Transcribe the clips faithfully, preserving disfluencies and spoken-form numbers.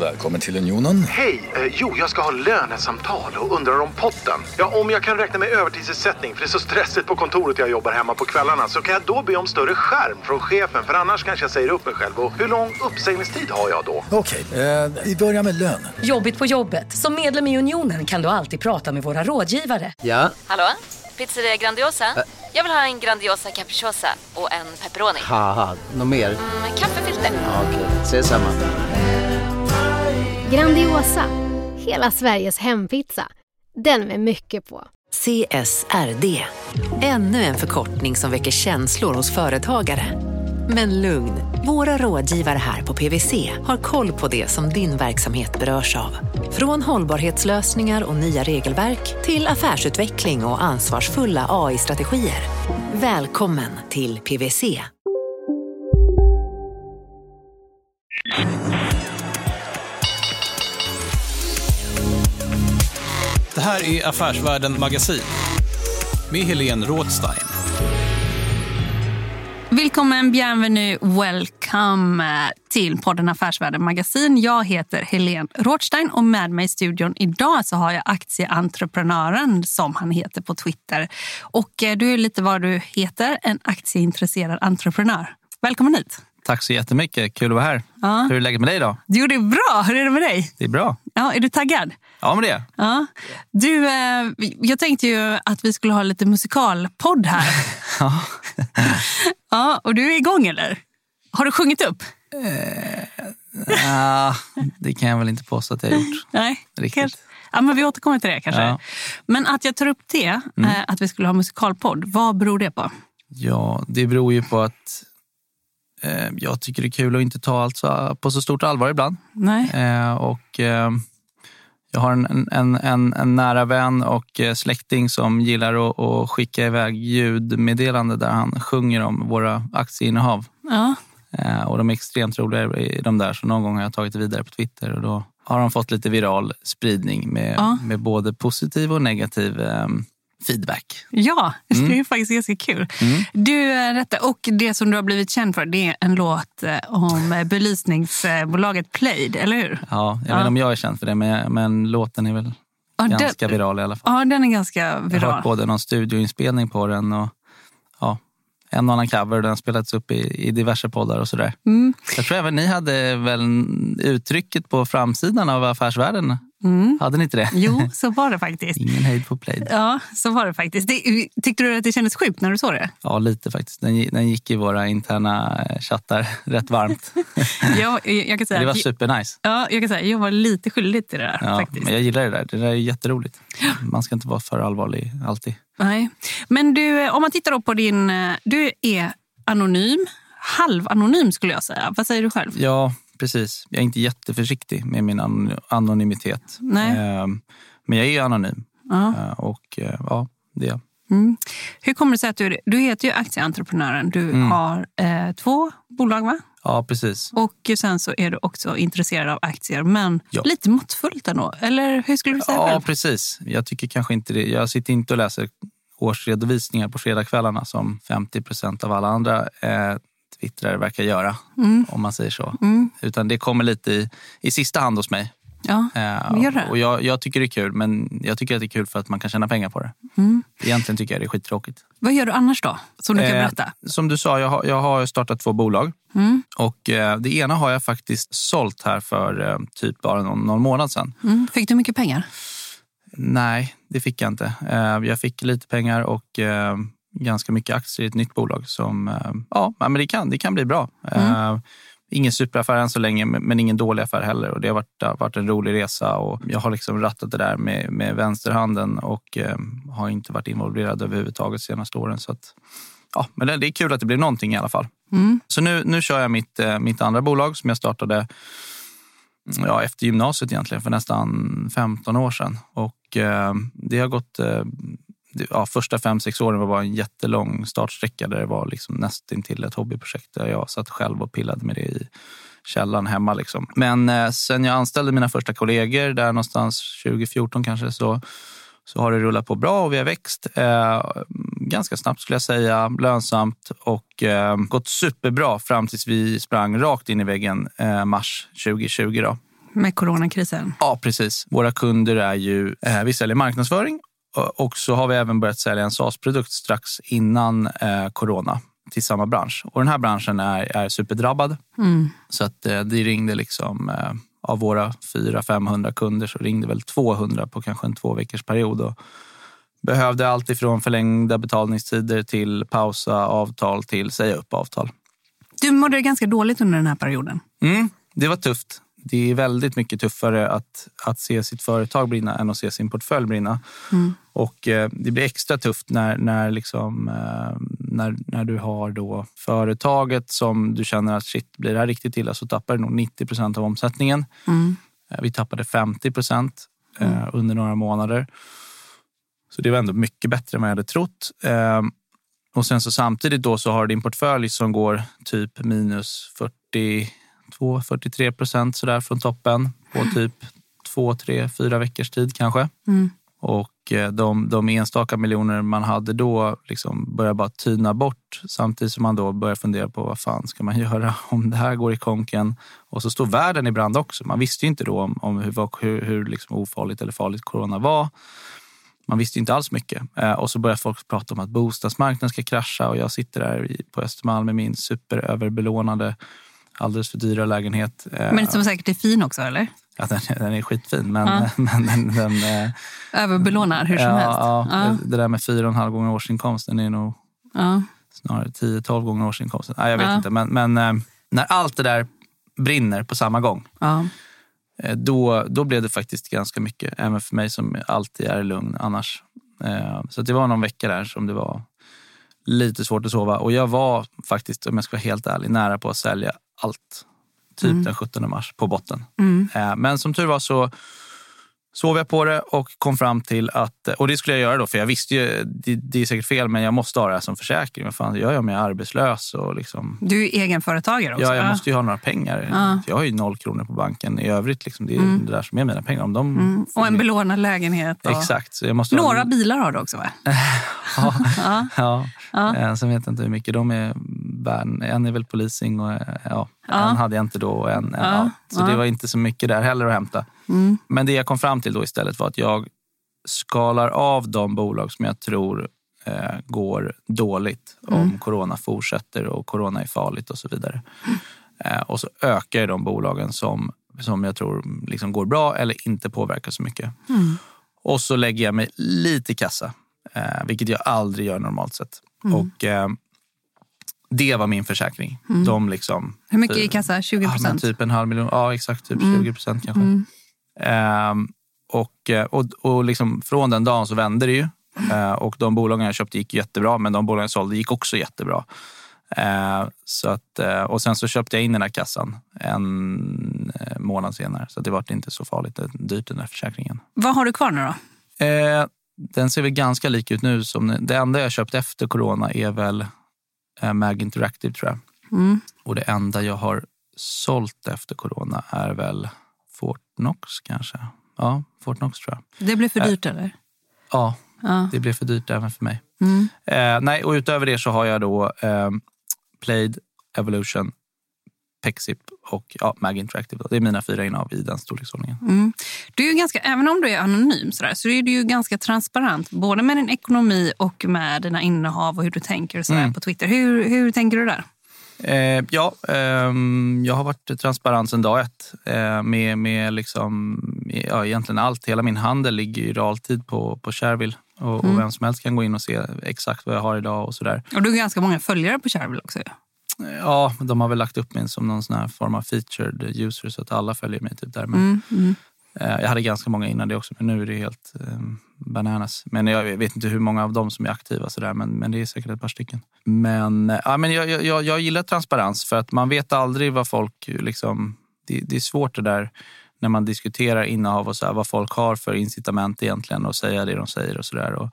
Välkommen till Unionen. Hej, eh, jo jag ska ha lönesamtal och undrar om potten. Ja, om jag kan räkna med övertidsersättning för det är så stressigt på kontoret, jag jobbar hemma på kvällarna. Så kan jag då be om större skärm från chefen, för annars kanske jag säger upp mig själv. Och hur lång uppsägningstid har jag då? Okej, okay, eh, vi börjar med lön. Jobbigt på jobbet. Som medlem i Unionen kan du alltid prata med våra rådgivare. Ja. Hallå, pizzeria Grandiosa? Ä- jag vill ha en Grandiosa capricciosa och en pepperoni. Haha, något mer? Mm, kaffefilter. Ja, okej, okay. Ses samma. Grandiosa, hela Sveriges hempizza. Den med mycket på. C S R D, ännu en förkortning som väcker känslor hos företagare. Men lugn, våra rådgivare här på PwC har koll på det som din verksamhet berörs av. Från hållbarhetslösningar och nya regelverk till affärsutveckling och ansvarsfulla A I-strategier. Välkommen till PwC. Det här är Affärsvärlden magasin med Helen Rothstein. Välkommen, bienvenue, welcome till podden Affärsvärlden magasin. Jag heter Helen Rothstein och med mig i studion idag så har jag aktieentreprenören som han heter på Twitter. Och du är lite vad du heter, en aktieintresserad entreprenör. Välkommen hit. Tack så jättemycket. Kul att vara här. Ja. Hur är läget med dig då? Jo, det är bra. Hur är det med dig? Det är bra. Ja, är du taggad? Ja, men det är ja. Du, eh, jag tänkte ju att vi skulle ha lite musikalpodd här. Ja. Ja, och du är igång eller? Har du sjungit upp? Eh, äh, det kan jag väl inte påstå att jag har gjort. Nej, riktigt. Kanske. Ja, men vi återkommer till det kanske. Ja. Men att jag tar upp det, mm. eh, att vi skulle ha musikalpodd, vad beror det på? Ja, det beror ju på att jag tycker det är kul att inte ta allt så, på så stort allvar ibland. Nej. Eh, och eh, jag har en, en, en, en nära vän och släkting som gillar att, att skicka iväg ljudmeddelande där han sjunger om våra aktieinnehav. Ja. Eh, och de är extremt roliga i de där, så någon gång har jag tagit det vidare på Twitter och då har de fått lite viral spridning med, ja. med både positiv och negativ eh, feedback. Ja, det är mm. faktiskt ganska kul. Mm. Du, detta, och det som du har blivit känd för, det är en låt om belysningsbolaget Plejd, eller hur? Ja, jag ja. vet inte om jag är känd för det, men, men låten är väl ja, ganska den, viral i alla fall. Ja, den är ganska viral. Jag har hört både någon studioinspelning på den och ja, en annan cover, den har spelats upp i, i diverse poddar och sådär. Mm. Jag tror även ni hade väl uttrycket på framsidan av Affärsvärlden. Mm. Hade ni inte det? Jo, så var det faktiskt. Ingen hejd på Plejd. Ja, så var det faktiskt. Det, tyckte du att det kändes sjukt när du såg det? Ja, lite faktiskt. Den, den gick i våra interna chattar rätt varmt. ja, jag kan säga, det var supernice. Ja, jag kan säga jag var lite skyldig till det där ja, faktiskt. Men jag gillar det där. Det där är jätteroligt. Man ska inte vara för allvarlig alltid. Nej, men du, om man tittar då på din... Du är anonym, halvanonym skulle jag säga. Vad säger du själv? Ja, precis. Jag är inte jätteförsiktig med min anonymitet. Nej. Men jag är anonym. Uh-huh. Och ja, det är jag. Mm. Hur kommer det sig att du... Du heter ju aktieentreprenören. Du mm. har eh, två bolag, va? Ja, precis. Och sen så är du också intresserad av aktier, men ja. lite måttfullt ändå. Eller hur skulle du säga? Ja, själv? Precis. Jag tycker kanske inte det. Jag sitter inte och läser årsredovisningar på fredagskvällarna som femtio procent av alla andra eh, twittrare verkar göra, mm. om man säger så. Mm. Utan det kommer lite i, i sista hand hos mig. Ja, eh, gör det. Och jag, jag tycker det är kul, men jag tycker att det är kul för att man kan tjäna pengar på det. Mm. Egentligen tycker jag det är skittråkigt. Vad gör du annars då, som du kan berätta? Eh, som du sa, jag har, jag har startat två bolag. Mm. Och eh, det ena har jag faktiskt sålt här för eh, typ bara någon, någon månad sedan. Mm. Fick du mycket pengar? Nej, det fick jag inte. Eh, jag fick lite pengar och... Eh, ganska mycket aktier i ett nytt bolag som, ja, men det kan, det kan bli bra. Mm. Ingen superaffär än så länge, men ingen dålig affär heller. Och det har varit, varit en rolig resa och jag har liksom rattat det där med, med vänsterhanden och eh, har inte varit involverad överhuvudtaget senaste åren. Så att, ja, men det, det är kul att det blir någonting i alla fall. Mm. Så nu, nu kör jag mitt, mitt andra bolag som jag startade ja, efter gymnasiet egentligen för nästan femton år sedan. Och eh, det har gått... Eh, Ja, första fem, sex åren var bara en jättelång startsträcka där det var liksom nästintill ett hobbyprojekt där jag satt själv och pillade med det i källaren hemma. Liksom. Men eh, sen jag anställde mina första kollegor där någonstans tjugo fjorton kanske så, så har det rullat på bra och vi har växt eh, ganska snabbt skulle jag säga, lönsamt och eh, gått superbra fram tills vi sprang rakt in i väggen eh, mars tjugo tjugo då. med coronakrisen. Ja, precis. Våra kunder är ju, eh, vi säljer marknadsföring och så har vi även börjat sälja en SaaS-produkt strax innan eh, corona till samma bransch. Och den här branschen är, är superdrabbad. Mm. Så att eh, de ringde liksom... Eh, av våra fyra hundra till femhundra kunder så ringde väl tvåhundra på kanske en två veckors period och behövde allt ifrån förlängda betalningstider till pausa avtal till säga upp avtal. Du mådde ganska dåligt under den här perioden. Mm, det var tufft. Det är väldigt mycket tuffare att, att se sitt företag brinna än att se sin portfölj brinna. Mm. Och eh, det blir extra tufft när, när, liksom, eh, när, när du har då företaget som du känner att shit, blir det här riktigt illa så tappar du nog nittio procent av omsättningen. Mm. Eh, vi tappade femtio procent eh, mm. under några månader. Så det var ändå mycket bättre än vad jag hade trott. Eh, och sen så samtidigt då så har din portfölj som går typ minus fyrtiotvå till fyrtiotre procent sådär från toppen på typ två, tre, fyra veckors tid kanske. Mm. Och de, de enstaka miljoner man hade då liksom börjar bara tyna bort samtidigt som man då börjar fundera på vad fan ska man göra om det här går i konken. Och så står världen i brand också. Man visste ju inte då om, om hur, hur, hur liksom ofarligt eller farligt corona var. Man visste ju inte alls mycket. Eh, och så börjar folk prata om att bostadsmarknaden ska krascha och jag sitter där i, på Östermalm med min superöverbelånade alldeles för dyra lägenhet. Men som säkert är fin också, eller? Ja, den, den är skitfin, men... Ja. men den, den, den, överbelånar hur som ja, helst. Ja, ja. Det, det där med fyra och en halv gånger årsinkomsten är nog ja. snarare tio till tolv gånger årsinkomsten. Nej, jag vet ja. inte, men, men när allt det där brinner på samma gång, ja. då, då blev det faktiskt ganska mycket. Även för mig som alltid är lugn annars. Så det var någon vecka där som det var lite svårt att sova. Och jag var faktiskt, om jag ska vara helt ärlig, nära på att sälja allt. Typ mm. den sjuttonde mars på botten. Mm. Men som tur var så sov jag på det och kom fram till att... Och det skulle jag göra då, för jag visste ju... Det, det är säkert fel, men jag måste ha det här som försäkring. Vad fan gör jag om jag är arbetslös? Och liksom, du är egenföretagare också. Ja, jag måste ju ha några pengar. Ja. Jag har ju noll kronor på banken i övrigt. Liksom, det är mm. det där som är mina pengar. Om de, mm. Och en belånad lägenhet. Och... Exakt. Så jag måste några ha... bilar har du också, va? ja. ja. ja. ja. Sen vet jag inte hur mycket de är... En är väl polising och ja, ja. en hade jag inte då. Och en, ja. Ja. Så ja. det var inte så mycket där heller att hämta. Mm. Men det jag kom fram till då istället var att jag skalar av de bolag som jag tror eh, går dåligt. Mm. Om corona fortsätter och corona är farligt och så vidare. Mm. Eh, och så ökar jag de bolagen som, som jag tror liksom går bra eller inte påverkar så mycket. Mm. Och så lägger jag mig lite i kassa. Eh, vilket jag aldrig gör normalt sett. Mm. Och... Eh, det var min försäkring. Mm. De liksom, hur mycket i kassa? tjugo procent? Ja, typ en halv miljon. Ja, exakt. Typ mm. tjugo procent kanske. Mm. Ehm, och och, och liksom från den dagen så vände det ju. Ehm, och de bolagen jag köpte gick jättebra. Men de bolagen jag sålde gick också jättebra. Ehm, så att, och sen så köpte jag in den här kassan en månad senare. Så det var inte så farligt dyrt den här försäkringen. Vad har du kvar nu då? Ehm, den ser väl ganska lik ut nu. Som, det enda jag köpt efter corona är väl... Mag Interactive tror jag. Mm. Och det enda jag har sålt efter corona är väl Fortnox kanske. Ja, Fortnox tror jag. Det blev för dyrt eh, eller? Ja, ja, det blev för dyrt även för mig. Mm. Eh, nej, och utöver det så har jag då eh, Plejd, Evolution, Pexip och ja, Mag Interactive. Då. Det är mina fyra innehav i den storleksordningen. Mm. Du är ju ganska, även om du är anonym sådär, så är du ju ganska transparent. Både med din ekonomi och med dina innehav och hur du tänker sådär mm. på Twitter. Hur, hur tänker du där? Eh, ja, eh, jag har varit transparent sedan dag ett. Eh, med, med liksom, ja, egentligen allt. Hela min handel ligger i realtid på, på Shareville. Och, mm. och vem som helst kan gå in och se exakt vad jag har idag och sådär. Och du har ganska många följare på Shareville också ju. Ja, de har väl lagt upp min som någon sån här form av featured user så att alla följer mig typ där. Men mm, mm. jag hade ganska många innan det också, men nu är det helt bananas. Men jag vet inte hur många av dem som är aktiva så där, men, men det är säkert ett par stycken. Men, ja, men jag, jag, jag gillar transparens för att man vet aldrig vad folk liksom... Det, det är svårt det där när man diskuterar innehav och så här, vad folk har för incitament egentligen och säga det de säger och sådär. Och,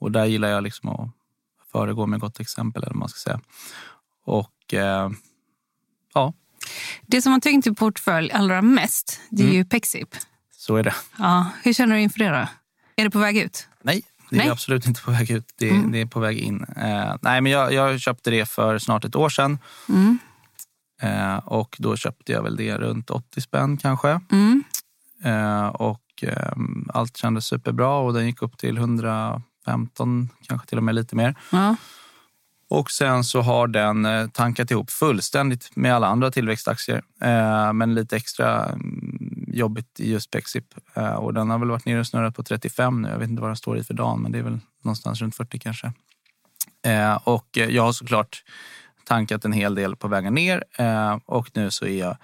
och där gillar jag liksom att föregå med gott exempel eller vad man ska säga. Och eh, ja. Det som man tycker till portfölj allra mest, det är mm. ju Pexip. Så är det. Ja, hur känner du inför det då? Är det på väg ut? Nej, det är Nej. absolut inte på väg ut. Det, mm. det är på väg in. Eh, nej, men jag, jag köpte det för snart ett år sedan. Mm. Eh, och då köpte jag väl det runt åttio spänn kanske. Mm. Eh, och eh, allt kändes superbra och den gick upp till hundrafemton, kanske till och med lite mer. Ja. Och sen så har den tankat ihop fullständigt med alla andra tillväxtaktier. Eh, men lite extra jobbigt i just Pexip. Eh, och den har väl varit nere och snurrat på trettiofem nu. Jag vet inte vad den står i för dagen, men det är väl någonstans runt fyrtio kanske. Eh, och jag har såklart tankat en hel del på vägen ner. Eh, och nu så är jag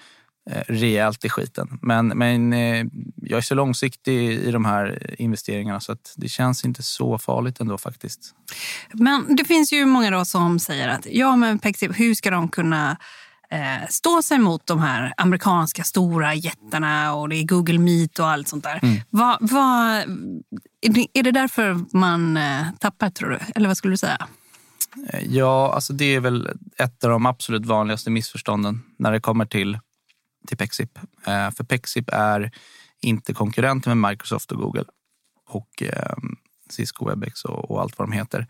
eh, rejält i skiten. Men, men eh, jag är så långsiktig i, i de här investeringarna så att det känns inte så farligt ändå faktiskt. Men det finns ju många då som säger att ja men Pexip, hur ska de kunna eh, stå sig mot de här amerikanska stora jättarna och det är Google Meet och allt sånt där. Mm. Va, va, är det därför man eh, tappar tror du? Eller vad skulle du säga? Ja, alltså det är väl ett av de absolut vanligaste missförstånden när det kommer till, till Pexip. Eh, för Pexip är inte konkurrenter med Microsoft och Google och eh, Cisco Webex och, och allt vad de heter.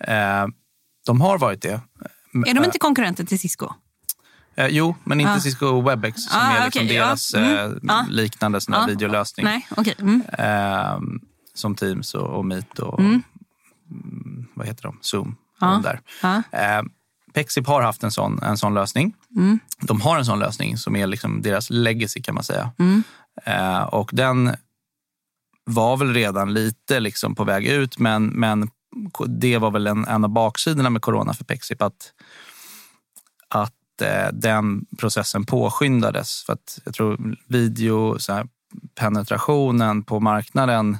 Eh, de har varit det. Är de inte konkurrenter till Cisco? Eh, jo, men inte ah. Cisco Webex som ah, är liksom okay, deras ja. mm. eh, liknande sån här ah. videolösning. Nej, okay. mm. eh, som Teams och, och Meet och mm. vad heter de? Zoom. Där. Ja. Eh, Pexip har haft en sån, en sån lösning. Mm. De har en sån lösning som är liksom deras legacy kan man säga. Mm. Eh, och den var väl redan lite liksom på väg ut. Men, men det var väl en, en av baksidorna med corona för Pexip. Att, att eh, den processen påskyndades. För att jag tror video, så här, penetrationen på marknaden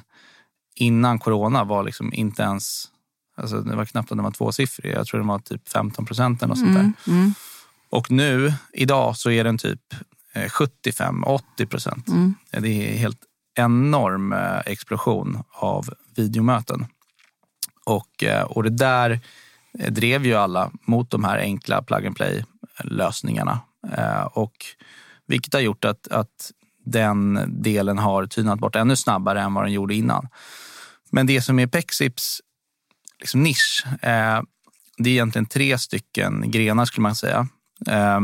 innan corona var liksom inte ens... Alltså det var knappt att den var tvåsiffrig. Jag tror den var typ femton procent eller sånt där. Mm, mm. Och nu, idag så är den typ sjuttiofem till åttio procent. Mm. Det är helt enorm explosion av videomöten. Och, och det där drev ju alla mot de här enkla plug-and-play-lösningarna. Och vilket har gjort att, att den delen har tynat bort ännu snabbare än vad den gjorde innan. Men det som är Pexips liksom nisch. Eh, det är egentligen tre stycken grenar skulle man säga. Eh,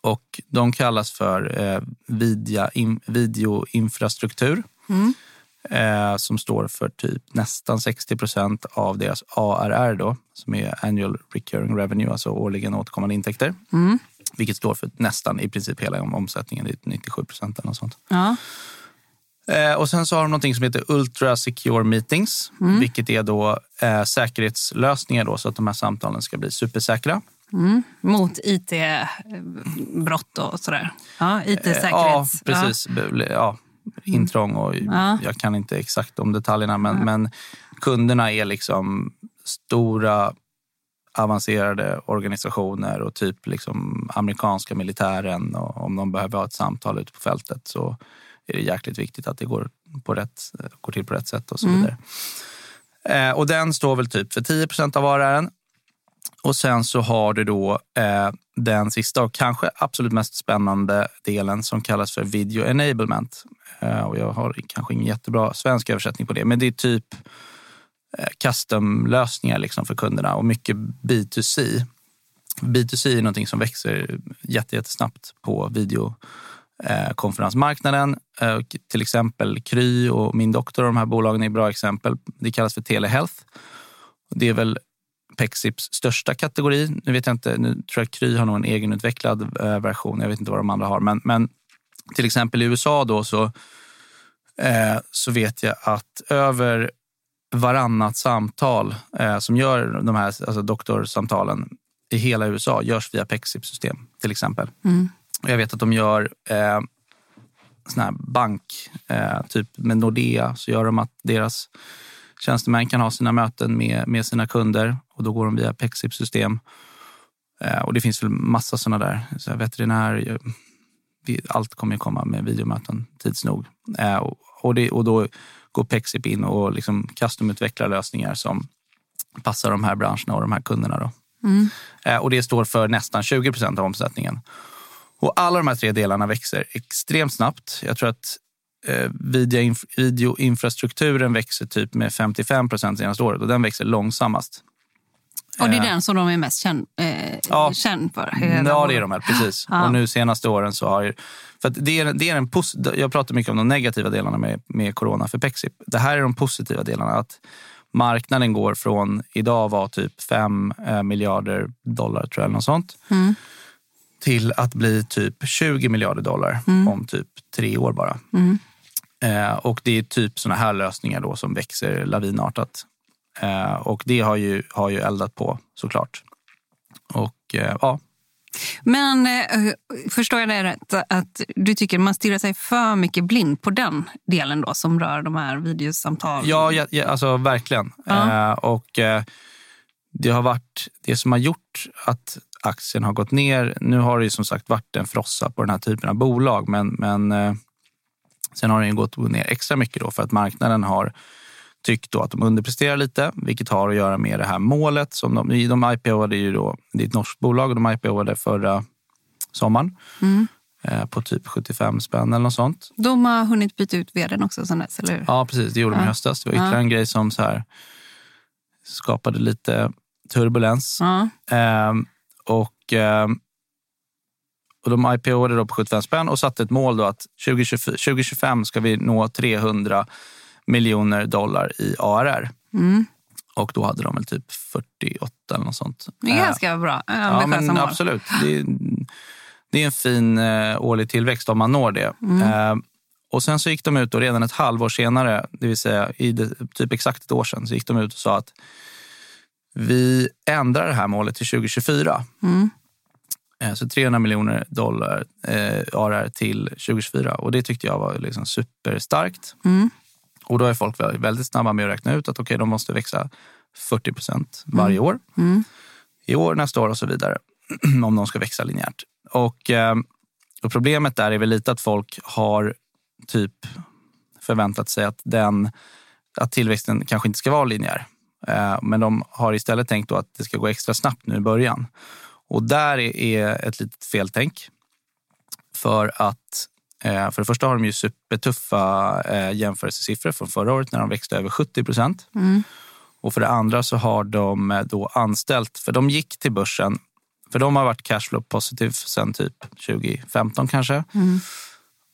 och de kallas för eh, video, in, videoinfrastruktur. Mm. Eh, som står för typ nästan sextio procent av deras A R R då. Som är annual recurring revenue, alltså årligen återkommande intäkter. Mm. Vilket står för nästan i princip hela omsättningen. Det är nittiosju procent eller något sånt. Ja. Eh, och sen så har de någonting som heter Ultra Secure Meetings, mm. vilket är då eh, säkerhetslösningar då, så att de här samtalen ska bli supersäkra. Mm. Mot I T-brott och sådär. Ja, I T-säkerhets. Eh, ja, precis. Ja. Ja, intrång och ja. Jag kan inte exakt om detaljerna, men, ja. men kunderna är liksom stora avancerade organisationer och typ liksom amerikanska militären, och om de behöver ha ett samtal ute på fältet så är det jäkligt viktigt att det går, på rätt, går till på rätt sätt och så vidare. Mm. Eh, och den står väl typ för tio procent av A R R:en. Och sen så har du då eh, den sista och kanske absolut mest spännande delen som kallas för video enablement. Eh, och jag har kanske ingen jättebra svensk översättning på det, men det är typ eh, custom-lösningar liksom för kunderna och mycket B to C. B to C är någonting som växer jätte, jättesnabbt på video konferensmarknaden. Till exempel Kry och Min Doktor och de här bolagen är bra exempel. Det kallas för Telehealth. Det är väl Pexips största kategori. Nu vet jag inte, nu tror jag att Kry har någon egenutvecklad version. Jag vet inte vad de andra har. Men, men till exempel i U S A då så, eh, så vet jag att över varannat samtal eh, som gör de här alltså doktorsamtalen i hela U S A görs via Pexips system till exempel. Mm. Jag vet att de gör eh, sån här bank, eh, typ med Nordea, så gör de att deras tjänstemän kan ha sina möten med, med sina kunder och då går de via Pexips system. Eh, och det finns väl massa sådana där. Så här veterinär, allt kommer ju komma med videomöten tids nog. Eh, och, och, det, och då går Pexip in och liksom customutvecklar lösningar som passar de här branscherna och de här kunderna då. Mm. Eh, och det står för nästan tjugo procent av omsättningen. Och alla de här tre delarna växer extremt snabbt. Jag tror att eh, videoinf- videoinfrastrukturen växer typ med femtiofem procent senaste året. Och den växer långsammast. Och det är den som de är mest känd, eh, ja. känd för. Ja, det är de här, precis. Ja. Och nu senaste åren så har ju... För att det är, det är en posit- jag pratar mycket om de negativa delarna med, med corona för Pexip. Det här är de positiva delarna. Att marknaden går från... Idag var typ fem eh, miljarder dollar, tror jag, eller något sånt. Mm. Till att bli typ tjugo miljarder dollar mm. om typ tre år bara. Mm. Eh, och det är typ såna här lösningar då som växer lavinartat. Eh, och det har ju, har ju eldat på, såklart. Och eh, ja. Men eh, förstår jag det rätt att du tycker man stirrar sig för mycket blind på den delen då som rör de här videosamtalen? Ja, ja, ja alltså verkligen. Ja. Eh, och eh, det har varit det som har gjort att aktien har gått ner. Nu har det ju som sagt varit en frossa på den här typen av bolag, men, men eh, sen har den ju gått ner extra mycket då för att marknaden har tyckt då att de underpresterar lite, vilket har att göra med det här målet som de, de I P O-ade ju då, det är ett norskt bolag och de I P O-ade förra sommaren mm. eh, på typ sjuttiofem spänn eller något sånt. De har hunnit byta ut vdn också sen dess, eller hur? Ja, precis. Det gjorde ja. de i höstas. Det var ytterligare ja. en grej som så här skapade lite turbulens. Ja. Eh, och, eh, och de I P O-ade då på sjuttiofem spänn och satte ett mål då att tjugo tjugofem ska vi nå trehundra miljoner dollar i A R R. Mm. Och då hade de väl typ fyrtioåtta eller något sånt. Det är ganska bra. Ja, men absolut. Det är, det är en fin årlig tillväxt om man når det. Mm. Och sen så gick de ut och redan ett halvår senare, det vill säga i det, typ exakt ett år sedan, så gick de ut och sa att vi ändrar det här målet till tjugo tjugofyra. Mm. Så trehundra miljoner dollar A R R till tjugo tjugofyra. Och det tyckte jag var liksom superstarkt. Mm. Och då är folk väldigt snabba med att räkna ut att okej, okay, de måste växa fyrtio procent varje år. Mm. I år, nästa år och så vidare. Om de ska växa linjärt. Och, och problemet där är väl lite att folk har typ förväntat sig att, den, att tillväxten kanske inte ska vara linjär. Men de har istället tänkt då att det ska gå extra snabbt nu i början. Och där är ett litet feltänk. För att... För det första har de ju supertuffa jämförelsesiffror från förra året när de växte över sjuttio procent. Mm. Och för det andra så har de då anställt, för de gick till börsen, för de har varit cashflow positiv sedan typ tjugo femton kanske. Mm.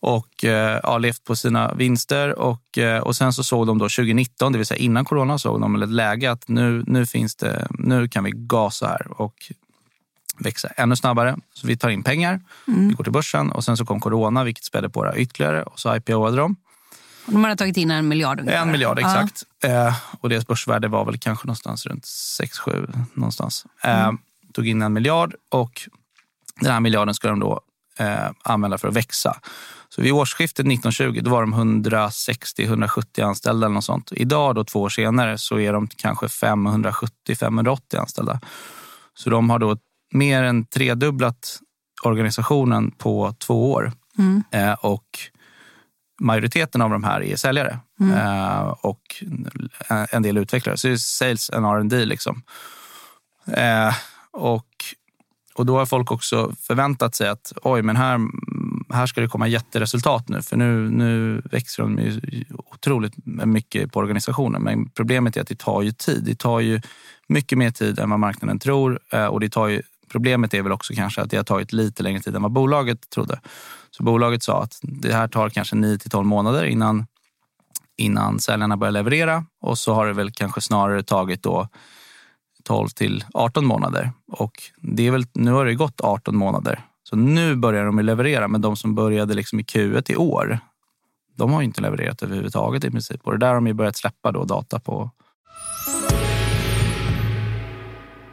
Och ja, levt på sina vinster och, och sen så såg de då tjugo nitton, det vill säga innan corona, såg de ett läge att nu, nu finns det, nu kan vi gasa här och växa ännu snabbare. Så vi tar in pengar, mm. vi går till börsen och sen så kom corona vilket spädde på det ytterligare och så I P O-ade de. Och de hade tagit in en miljard ungefär. En miljard, exakt. Ja. Eh, och deras börsvärde var väl kanske någonstans runt sex sju någonstans. Eh, mm. Tog in en miljard och den här miljarden skulle de då eh, använda för att växa. Så vid årsskiftet nitton tjugo då var de hundrasextio hundrasjuttio anställda eller något sånt. Idag då två år senare så är de kanske femhundrasjuttio femhundraåttio anställda. Så de har då mer än tredubblat organisationen på två år. Mm. Eh, och majoriteten av de här är säljare. Mm. Eh, och en del utvecklare. Så det är sales and R and D liksom. Eh, och, och då har folk också förväntat sig att oj, men här, här ska det komma jätteresultat nu. För nu, nu växer de ju otroligt mycket på organisationen. Men problemet är att det tar ju tid. Det tar ju mycket mer tid än vad marknaden tror. Eh, och det tar ju Problemet är väl också kanske att det har tagit lite längre tid än vad bolaget trodde. Så bolaget sa att det här tar kanske nio till tolv månader innan, innan säljarna börjar leverera. Och så har det väl kanske snarare tagit då tolv till arton månader. Och det är väl, nu har det gått arton månader. Så nu börjar de leverera. Men de som började liksom i Q ett i år, de har ju inte levererat överhuvudtaget i princip. Och det där har de ju börjat släppa då data på.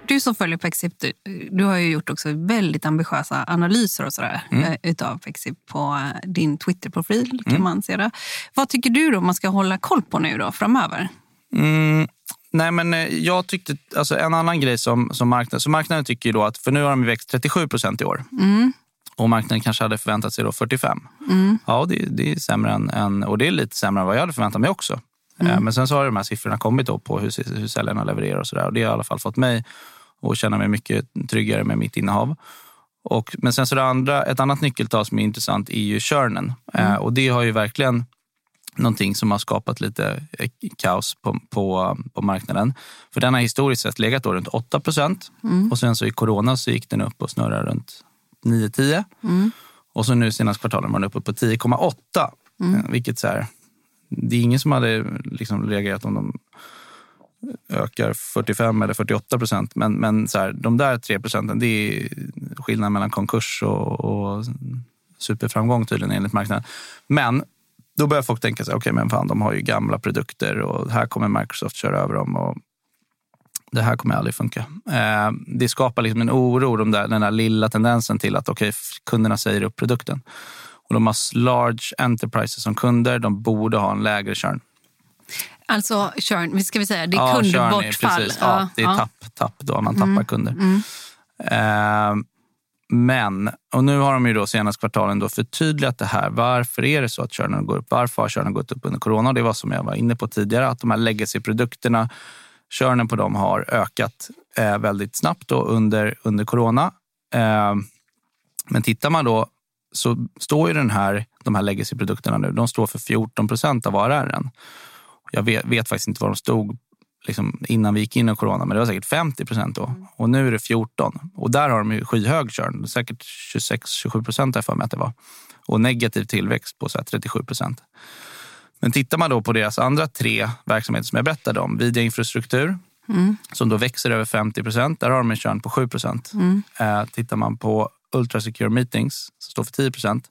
Du som följer Pexip, du, du har ju gjort också väldigt ambitiösa analyser och sådär mm. utav Pexip på din Twitter-profil kan mm. man se det. Vad tycker du då man ska hålla koll på nu då framöver? Mm, nej men jag tyckte, alltså en annan grej som, som marknaden, så marknaden tycker ju då att, för nu har de växt trettiosju procent i år. Mm. Och marknaden kanske hade förväntat sig då fyrtiofem. Mm. Ja, det, det är sämre än, än, och det är lite sämre än vad jag hade förväntat mig också. Mm. Men sen så har de här siffrorna kommit då på hur, hur säljarna levererar och sådär. Och det har i alla fall fått mig och känna mig mycket tryggare med mitt innehav. Och, men sen så det andra, ett annat nyckeltal som är intressant är ju churnen. Mm. Eh, och det har ju verkligen någonting som har skapat lite kaos på, på, på marknaden. För den har historiskt sett legat då runt åtta procent. Mm. Och sen så i corona så gick den upp och snurrar runt nio till tio. Mm. Och så nu senaste kvartalen var den uppe på tio komma åtta. Mm. Vilket så här, det är ingen som hade liksom reagerat om de ökar fyrtiofem eller fyrtioåtta procent. Men, men så här, de där tre procenten, det är skillnaden mellan konkurs och, och superframgång tydligen enligt marknaden. Men då börjar folk tänka sig, okej okay, men fan, de har ju gamla produkter och här kommer Microsoft köra över dem och det här kommer aldrig funka. Eh, det skapar liksom en oro, de där, den där lilla tendensen till att okej, okay, kunderna säger upp produkten. Och de har large enterprises som kunder, de borde ha en lägre churn. Alltså churn, ska vi säga, det är ja, kundbortfall. Är, precis, ja, ja, det är ja. tapp, tapp då, man tappar mm, kunder. Mm. Eh, Men, och nu har de ju då senaste kvartalen då förtydligat det här. Varför är det så att churnen går upp? Varför har churnen gått upp under corona? Det var som jag var inne på tidigare, att de här legacy-produkterna, churnen på dem har ökat eh, väldigt snabbt då under, under corona. Eh, men tittar man då så står ju den här, de här legacy-produkterna nu, de står för fjorton procent av A R R:en. Jag vet, vet faktiskt inte var de stod liksom innan vi gick in i corona, men det var säkert femtio procent då. Och nu är det fjorton. Och där har de ju skyhög churn. Säkert tjugosex till tjugosju procent där för mig att det var. Och negativ tillväxt på så här trettiosju procent. Men tittar man då på deras andra tre verksamheter som jag berättade om. Videoinfrastruktur, mm. som då växer över femtio procent. Där har de en churn på sju procent. Mm. Eh, tittar man på Ultra Secure Meetings, som står för tio procent.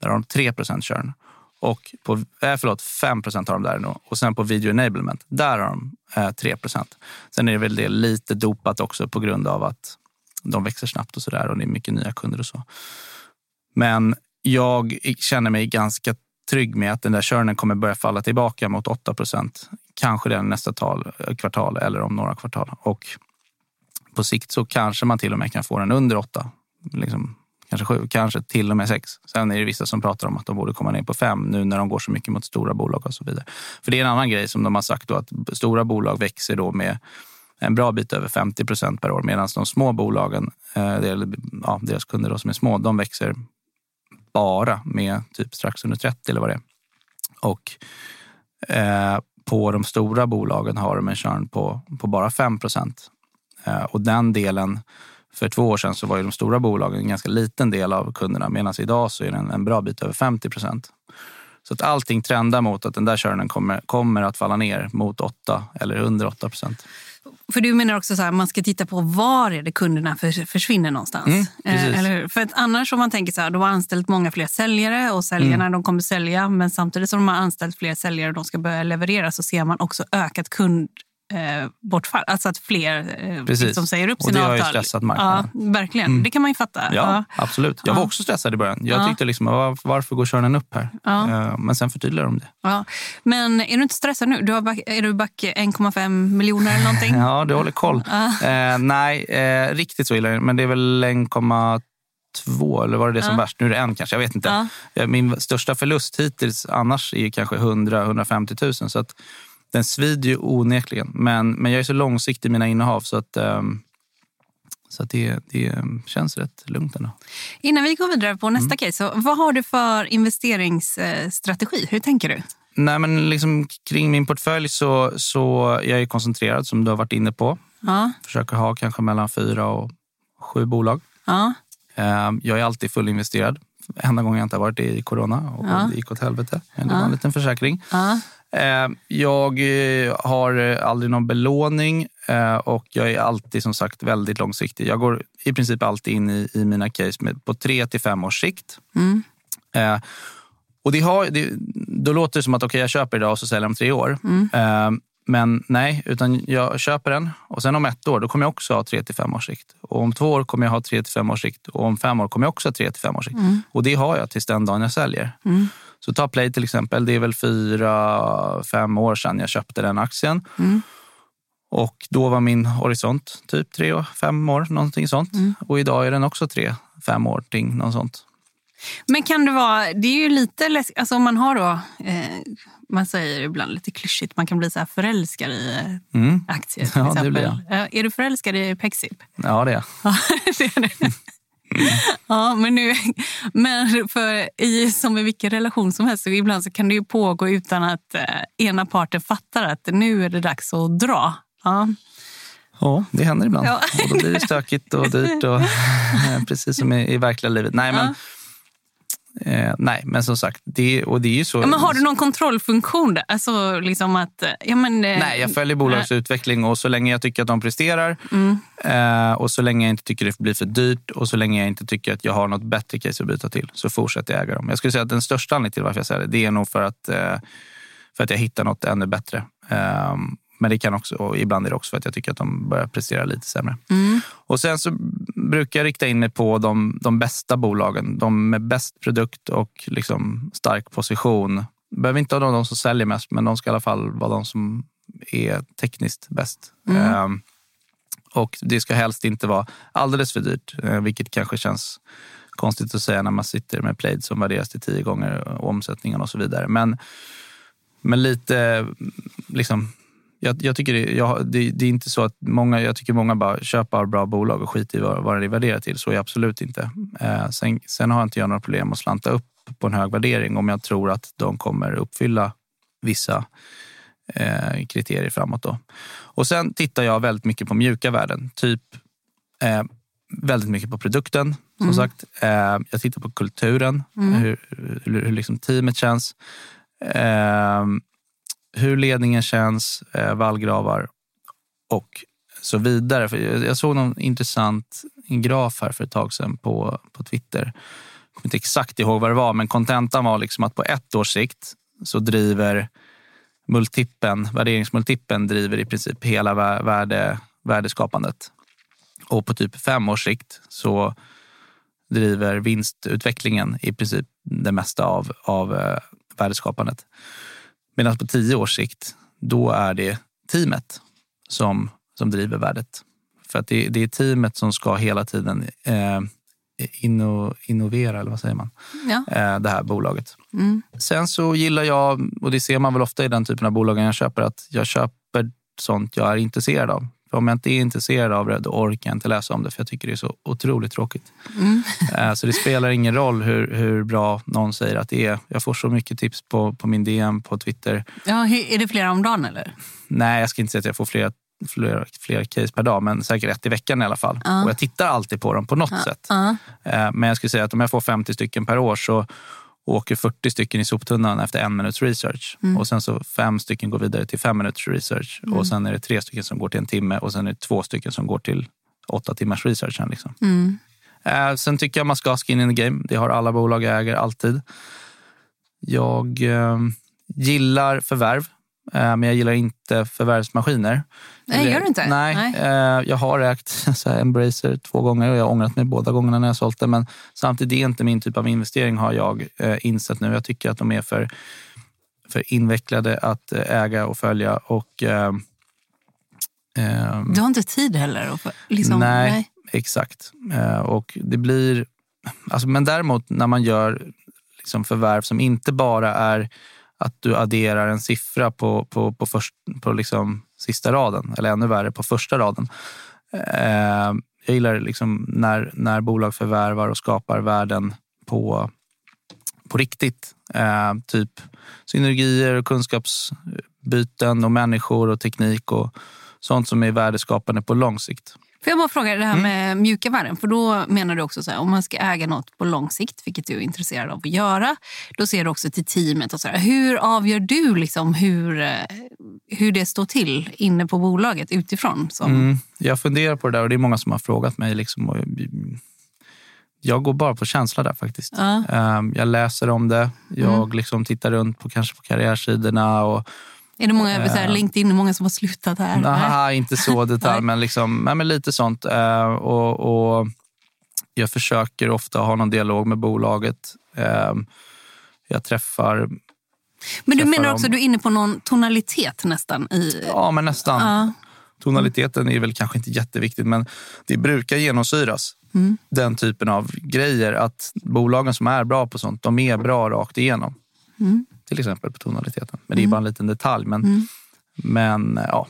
Där har de tre procent churn. Och på, eh, förlåt, fem procent har de där nu. Och sen på video enablement, där har de eh, tre procent. Sen är det väl det lite dopat också på grund av att de växer snabbt och sådär. Och det är mycket nya kunder och så. Men jag känner mig ganska trygg med att den där churnen kommer börja falla tillbaka mot åtta procent. Kanske den nästa tal, kvartal eller om några kvartal. Och på sikt så kanske man till och med kan få den under åtta. Liksom kanske sju, kanske till och med sex. Sen är det vissa som pratar om att de borde komma ner på fem nu när de går så mycket mot stora bolag och så vidare. För det är en annan grej som de har sagt då, att stora bolag växer då med en bra bit över femtio procent per år, medan de små bolagen, eh, ja, deras kunder då som är små, de växer bara med typ strax under trettio eller vad det är. Och eh, på de stora bolagen har de en churn på, på bara fem procent. Eh, och den delen, för två år sedan så var ju de stora bolagen en ganska liten del av kunderna, medan idag så är den en bra bit över femtio procent. Så att allting trendar mot att den där körnen kommer, kommer att falla ner mot åtta eller under åtta procent. För du menar också så här, man ska titta på var är det kunderna för, försvinner någonstans. Mm, eh, eller, för att annars om man tänker så här, de har anställt många fler säljare och säljarna mm. de kommer sälja, men samtidigt som de har anställt fler säljare och de ska börja leverera, så ser man också ökat kund bortfall, alltså att fler Precis. som säger upp sina avtal. Och det har ju stressat marknaden. Ja, verkligen. Mm. Det kan man ju fatta. Ja, ja. Absolut. Jag var ja. också stressad i början. Jag ja. tyckte liksom, varför går körnen upp här? Ja. Men sen förtydligar de det. Ja. Men är du inte stressad nu? Du har back, är du back en komma fem miljoner eller någonting? Ja, du håller koll. Ja. Eh, nej, eh, riktigt så illa. Men det är väl en komma två eller var det det som ja. värst? Nu är det en kanske, jag vet inte. Ja. Min största förlust hittills annars är ju kanske hundra till hundrafemtio tusen, så att den svider ju onekligen, men, men jag är så långsiktig i mina innehav så att, um, så att det, det känns rätt lugnt ändå. Innan vi går vidare på nästa mm. case, så vad har du för investeringsstrategi? Hur tänker du? Nej, men liksom, kring min portfölj så, så jag är koncentrerad som du har varit inne på. Ja. Försöker ha kanske mellan fyra och sju bolag. Ja. Um, jag är alltid fullinvesterad. Enda gången jag inte har varit i corona och ja. det gick åt helvete. Men det ja. var en liten försäkring. Ja. Jag har aldrig någon belåning och jag är alltid som sagt väldigt långsiktig. Jag går i princip alltid in i, i mina case med, på tre till fem års sikt. Mm. Och det har, det, då låter det som att okej, okay, jag köper idag och så säljer om tre år. Mm. Men nej, utan jag köper den och sen om ett år då kommer jag också ha tre till fem års sikt. Och om två år kommer jag ha tre till fem års sikt och om fem år kommer jag också ha tre till fem års sikt. Mm. Och det har jag tills den dagen jag säljer. Mm. Så ta Plejd till exempel, det är väl fyra, fem år sedan jag köpte den aktien. Mm. Och då var min horisont typ tre och fem år, någonting sånt. Mm. Och idag är den också tre, fem år, ting, något sånt. Men kan det vara, det är ju lite läskigt, alltså om man har då, eh, man säger ibland lite klyschigt, man kan bli så här förälskad i mm. aktier till ja, exempel. Det blir jag. Är du förälskad i Pexip? Ja, det är jag. Ja, det är det. Ja, men nu, men för i, som i vilken relation som helst, så ibland så kan det ju pågå utan att eh, ena parten fattar att nu är det dags att dra. Ja, ja det händer ibland. Ja. Och då blir det stökigt och dyrt, och precis som i, i verkliga livet. Nej, men... Ja. Eh, nej, men som sagt, det, och det är ju så... Ja, men har du någon kontrollfunktion där? Alltså, liksom att... Ja, men, eh, nej, jag följer bolagets äh. utveckling, och så länge jag tycker att de presterar mm. eh, och så länge jag inte tycker det blir för dyrt, och så länge jag inte tycker att jag har något bättre case att byta till, så fortsätter jag äga dem. Jag skulle säga att den största anledningen till varför jag säger det, det är nog för att, eh, för att jag hittar något ännu bättre. Eh, men det kan också, och ibland är det också för att jag tycker att de börjar prestera lite sämre. Mm. Och sen så brukar jag rikta in mig på de, de bästa bolagen. De med bäst produkt och liksom stark position. Behöver inte ha de, de som säljer mest, men de ska i alla fall vara de som är tekniskt bäst. Mm. Ehm, och det ska helst inte vara alldeles för dyrt, vilket kanske känns konstigt att säga när man sitter med Plejd som värderas till tio gånger omsättningen och så vidare. Men, men lite liksom... Jag, jag tycker det, jag, det, det är inte så att många, jag tycker många bara köper bra bolag och skiter i vad, vad det är värderat till. Så är jag absolut inte. Eh, sen, sen har jag inte jag några problem att slanta upp på en hög värdering om jag tror att de kommer uppfylla vissa eh, kriterier framåt då. Och sen tittar jag väldigt mycket på mjuka värden. Typ eh, väldigt mycket på produkten, som mm. sagt. Eh, jag tittar på kulturen, mm. hur, hur, hur liksom teamet känns. Eh, Hur ledningen känns, eh, vallgravar och så vidare. För jag, jag såg någon intressant graf här för ett tag sedan på, på Twitter. Jag kommer inte exakt ihåg vad det var, men kontentan var liksom att på ett års sikt så driver multippen, värderingsmultippen driver i princip hela värde, värdeskapandet. Och på typ fem års sikt så driver vinstutvecklingen i princip det mesta av, av eh, värdeskapandet. Medan på tio års sikt, då är det teamet som, som driver värdet. För att det, det är teamet som ska hela tiden eh, inno, innovera, eller vad säger man, ja. eh, det här bolaget. Mm. Sen så gillar jag, och det ser man väl ofta i den typen av bolagen jag köper, att jag köper sånt jag är intresserad av. För om jag inte är intresserad av det, då orkar jag inte läsa om det, för jag tycker det är så otroligt tråkigt. Mm. Eh, så det spelar ingen roll hur, hur bra någon säger att det är. Jag får så mycket tips på, på min D M, på Twitter. Ja, är det flera om dagen eller? Nej, jag ska inte säga att jag får flera, flera, flera case per dag, men säkert ett i veckan i alla fall. Uh. Och jag tittar alltid på dem på något uh. sätt. Uh. Eh, men jag skulle säga att om jag får femtio stycken per år, så åker fyrtio stycken i soptunnan efter en minuts research. Mm. Och sen så fem stycken går vidare till fem minuters research. Mm. Och sen är det tre stycken som går till en timme. Och sen är det två stycken som går till åtta timmars research. Liksom. Mm. Eh, sen tycker jag man ska skin in the game. Det har alla bolag jag äger alltid. Jag eh, gillar förvärv. Eh, men jag gillar inte förvärvsmaskiner. Nej, gör du inte? Nej, nej. Eh, jag har ägt Embracer två gånger och jag har ångrat mig båda gångerna när jag sålt det. Men samtidigt är inte min typ av investering, har jag eh, insett nu. Jag tycker att de är för, för invecklade att äga och följa. Och, eh, eh, du har inte tid heller? Att, liksom, nej, nej, exakt. Eh, och det blir, alltså, men däremot när man gör liksom förvärv som inte bara är att du adderar en siffra på, på, på, först, på liksom sista raden, eller ännu värre på första raden. Eh, jag gillar liksom när, när bolag förvärvar och skapar värden på, på riktigt. Eh, typ synergier och kunskapsbyten och människor och teknik och sånt som är värdeskapande på lång sikt. Får jag bara fråga det här mm. med mjuka värden? För då menar du också så här, om man ska äga något på lång sikt, vilket du är intresserad av att göra, då ser du också till teamet och så här. Hur avgör du liksom hur, hur det står till inne på bolaget utifrån? Som... Mm. Jag funderar på det där, och det är många som har frågat mig. Liksom, och jag går bara på känsla där faktiskt. Uh. Jag läser om det. Jag mm. liksom tittar runt på, kanske på karriärsidorna och... Är det många, så här, LinkedIn, många som har slutat här? Nej, inte så detalj, men, liksom, men lite sånt. Och, och jag försöker ofta ha någon dialog med bolaget. Jag träffar... Men du träffar menar också att du är inne på någon tonalitet nästan? I... Ja, men nästan. Ja. Tonaliteten är väl kanske inte jätteviktigt, men det brukar genomsyras. Mm. Den typen av grejer, att bolagen som är bra på sånt, de är bra rakt igenom. Mm. Till exempel på tonaliteten. Men mm. det är bara en liten detalj. Men, mm. men ja,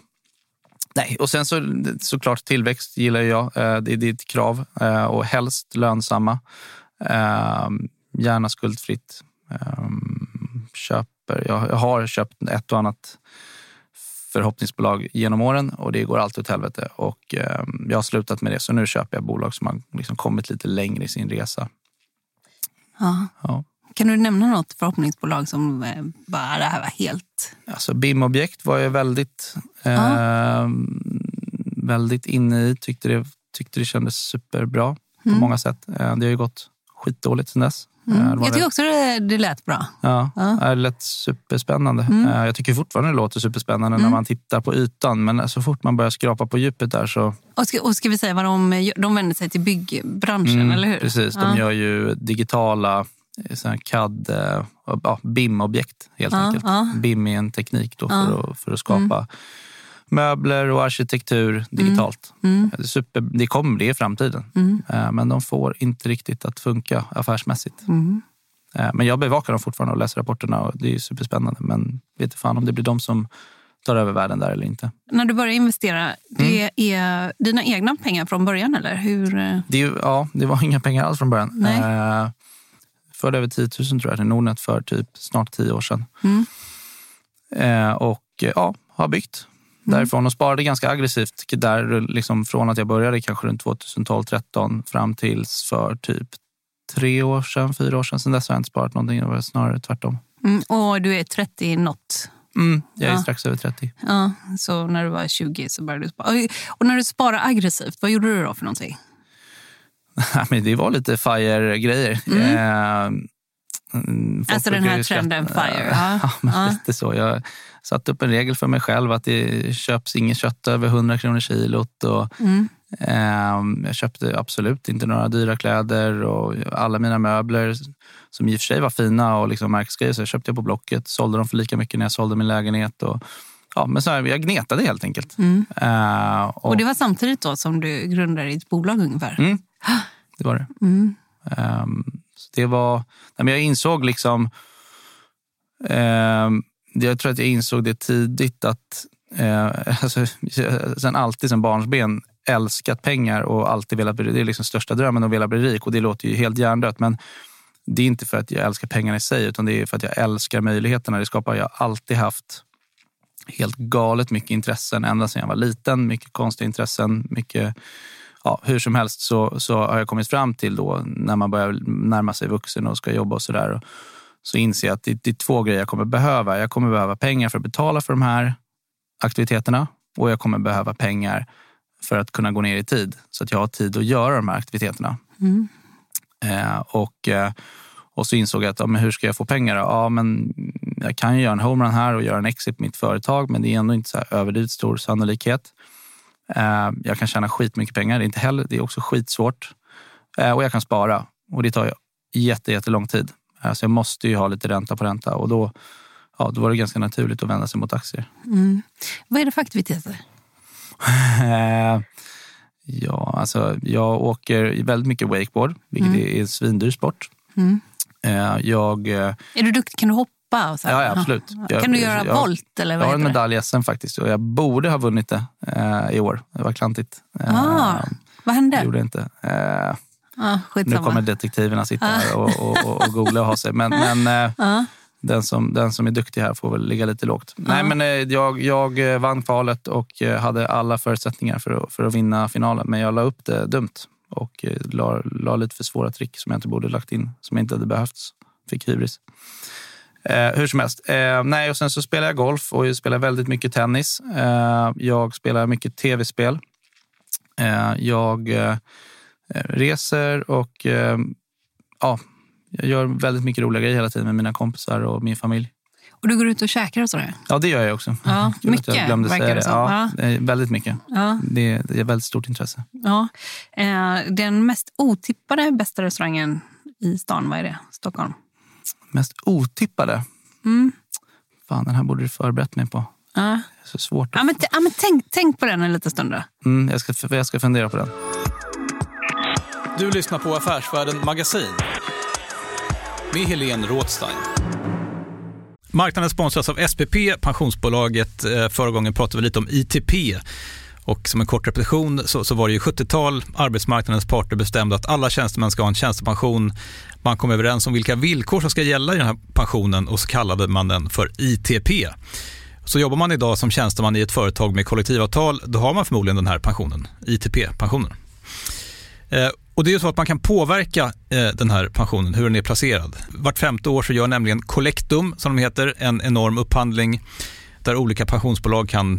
Nej, och sen så såklart tillväxt gillar jag. Det är ditt krav och helst lönsamma. Gärna skuldfritt. Köper. Jag har köpt ett och annat förhoppningsbolag genom åren och det går alltid åt helvete. Och jag har slutat med det, så nu köper jag bolag som har liksom kommit lite längre i sin resa. Ja. Ja. Kan du nämna något förhoppningsbolag som bara det här var helt... Alltså B I M-objekt var jag väldigt, ja. eh, väldigt inne i. Tyckte det, tyckte det kändes superbra mm. på många sätt. Eh, det har ju gått skitdåligt sedan dess. Mm. Jag tycker det... också det, det lät bra. Ja, ja. Det lät superspännande. Mm. Eh, jag tycker fortfarande det låter superspännande mm. när man tittar på ytan. Men så fort man börjar skrapa på djupet där så... Och ska, och ska vi säga vad de, de vänder sig till byggbranschen, mm, eller hur? Precis, ja. De gör ju digitala... sån C A D, ja, B I M-objekt helt ja, enkelt. Ja. B I M är en teknik då för, ja. att, för att skapa mm. möbler och arkitektur digitalt. Mm. Super, det kommer det i framtiden. Mm. Men de får inte riktigt att funka affärsmässigt. Mm. Men jag bevakar dem fortfarande och läser rapporterna och det är superspännande. Men vet fan om det blir de som tar över världen där eller inte. När du börjar investera, det mm. är dina egna pengar från början eller? Hur? Det, ja, det var inga pengar alls från början. Nej. Eh, Förde över tio tusen tror jag till Nordnet för typ snart tio år sedan. Mm. Eh, och ja, har byggt mm. därifrån och sparade ganska aggressivt. Där liksom från att jag började kanske runt tjugotolv tretton fram tills för typ tre år sedan, fyra år sedan. Sen dess har jag inte sparat någonting, det var snarare tvärtom. Mm. Och du är trettio något? Mm, jag är ja. strax över trettio. Ja, så när du var tjugo så började du spara. Och när du sparade aggressivt, vad gjorde du då för någonting? Nej, men det var lite FIRE-grejer. Mm. Eh, alltså den här trenden skratt. FIRE. Ja, ja men ja. lite så. Jag satt upp en regel för mig själv att det köps inget kött över hundra kronor kilot. Och, mm. eh, jag köpte absolut inte några dyra kläder och alla mina möbler som i och för sig var fina och liksom märksgrejer så köpte jag på Blocket. Sålde dem för lika mycket när jag sålde min lägenhet och ja, men så här, jag gnetade helt enkelt. Mm. Eh, och, och det var samtidigt då som du grundade ditt bolag ungefär? Mm. Det var det. Mm. Um, så det var... Nej, men jag insåg liksom... Um, jag tror att jag insåg det tidigt att... Uh, alltså, sen alltid sen barnsben älskat pengar och alltid velat bli... Det är liksom största drömmen att vilja bli rik och det låter ju helt hjärndött. Men det är inte för att jag älskar pengarna i sig utan det är för att jag älskar möjligheterna. Det skapar jag alltid haft helt galet mycket intressen ända sedan jag var liten. Mycket konstiga intressen, mycket... Ja, hur som helst så, så har jag kommit fram till då när man börjar närma sig vuxen och ska jobba och sådär. Så inser jag att det, det är två grejer jag kommer behöva. Jag kommer behöva pengar för att betala för de här aktiviteterna. Och jag kommer behöva pengar för att kunna gå ner i tid. Så att jag har tid att göra de här aktiviteterna. Mm. Eh, och, och så insåg jag att ja, men hur ska jag få pengar då? Ja, men jag kan ju göra en homerun här och göra en exit på mitt företag. Men det är ändå inte så här överdrivet stor sannolikhet. Jag kan tjäna skitmycket pengar, det är inte heller, det är också skitsvårt. Och jag kan spara och det tar ju jätte, jätte lång tid. Så jag måste ju ha lite ränta på ränta och då, ja, då var det ganska naturligt att vända sig mot aktier. Mm. Vad är det för aktiviteter? ja, alltså jag åker väldigt mycket wakeboard, vilket mm. är en svindyr sport. Mm. Jag, är du duktig? Kan du hoppa? Ja, ja, absolut. Jag, kan du göra jag, volt? Eller vad jag har en medalj i S M faktiskt och jag borde ha vunnit det eh, i år. Det var klantigt. Eh, ah, vad hände? Jag gjorde inte. Eh, ah, nu kommer detektiverna sitta ah. här och, och, och, och googla och ha sig. Men, men eh, ah. den, som, den som är duktig här får väl ligga lite lågt. Ah. Nej, men eh, jag, jag vann kvalet och hade alla förutsättningar för att, för att vinna finalen. Men jag la upp det dumt och la, la lite för svåra trick som jag inte borde lagt in. Som jag inte hade behövts. Fick hybris. Eh, hur som helst. Eh, nej, och sen så spelar jag golf och jag spelar väldigt mycket tennis. Eh, jag spelar mycket tv-spel. Eh, jag eh, reser och eh, ja, jag gör väldigt mycket roliga grejer hela tiden med mina kompisar och min familj. Och du går ut och käkar och sådär? Ja, det gör jag också. Ja, jag mycket jag glömde säga det. Ja, ja. Väldigt mycket. Ja. Det, det är väldigt stort intresse. Ja. Eh, den mest otippade bästa restaurangen i stan, vad är det? Stockholm? Mest otippade. Mm. Fan, den här borde du förberett mig på. Ja. Det är så svårt. Att... Ja, men, t- ja, men tänk, tänk på den en liten stund då. Mm, jag ska, jag ska fundera på den. Du lyssnar på Affärsvärlden Magasin. Med Helen Rothstein. Marknaden sponsras av S P P, pensionsbolaget. Förra gången pratade vi lite om I T P. Och som en kort repetition så, så var det ju sjuttiotal. Arbetsmarknadens parter bestämde att alla tjänstemän ska ha en tjänstepension. Man kom överens om vilka villkor som ska gälla i den här pensionen och så kallade man den för I T P. Så jobbar man idag som tjänsteman i ett företag med kollektivavtal, då har man förmodligen den här pensionen, I T P-pensionen. Eh, och det är ju så att man kan påverka eh, den här pensionen, hur den är placerad. Vart femte år så gör nämligen Collectum, som de heter, en enorm upphandling där olika pensionsbolag kan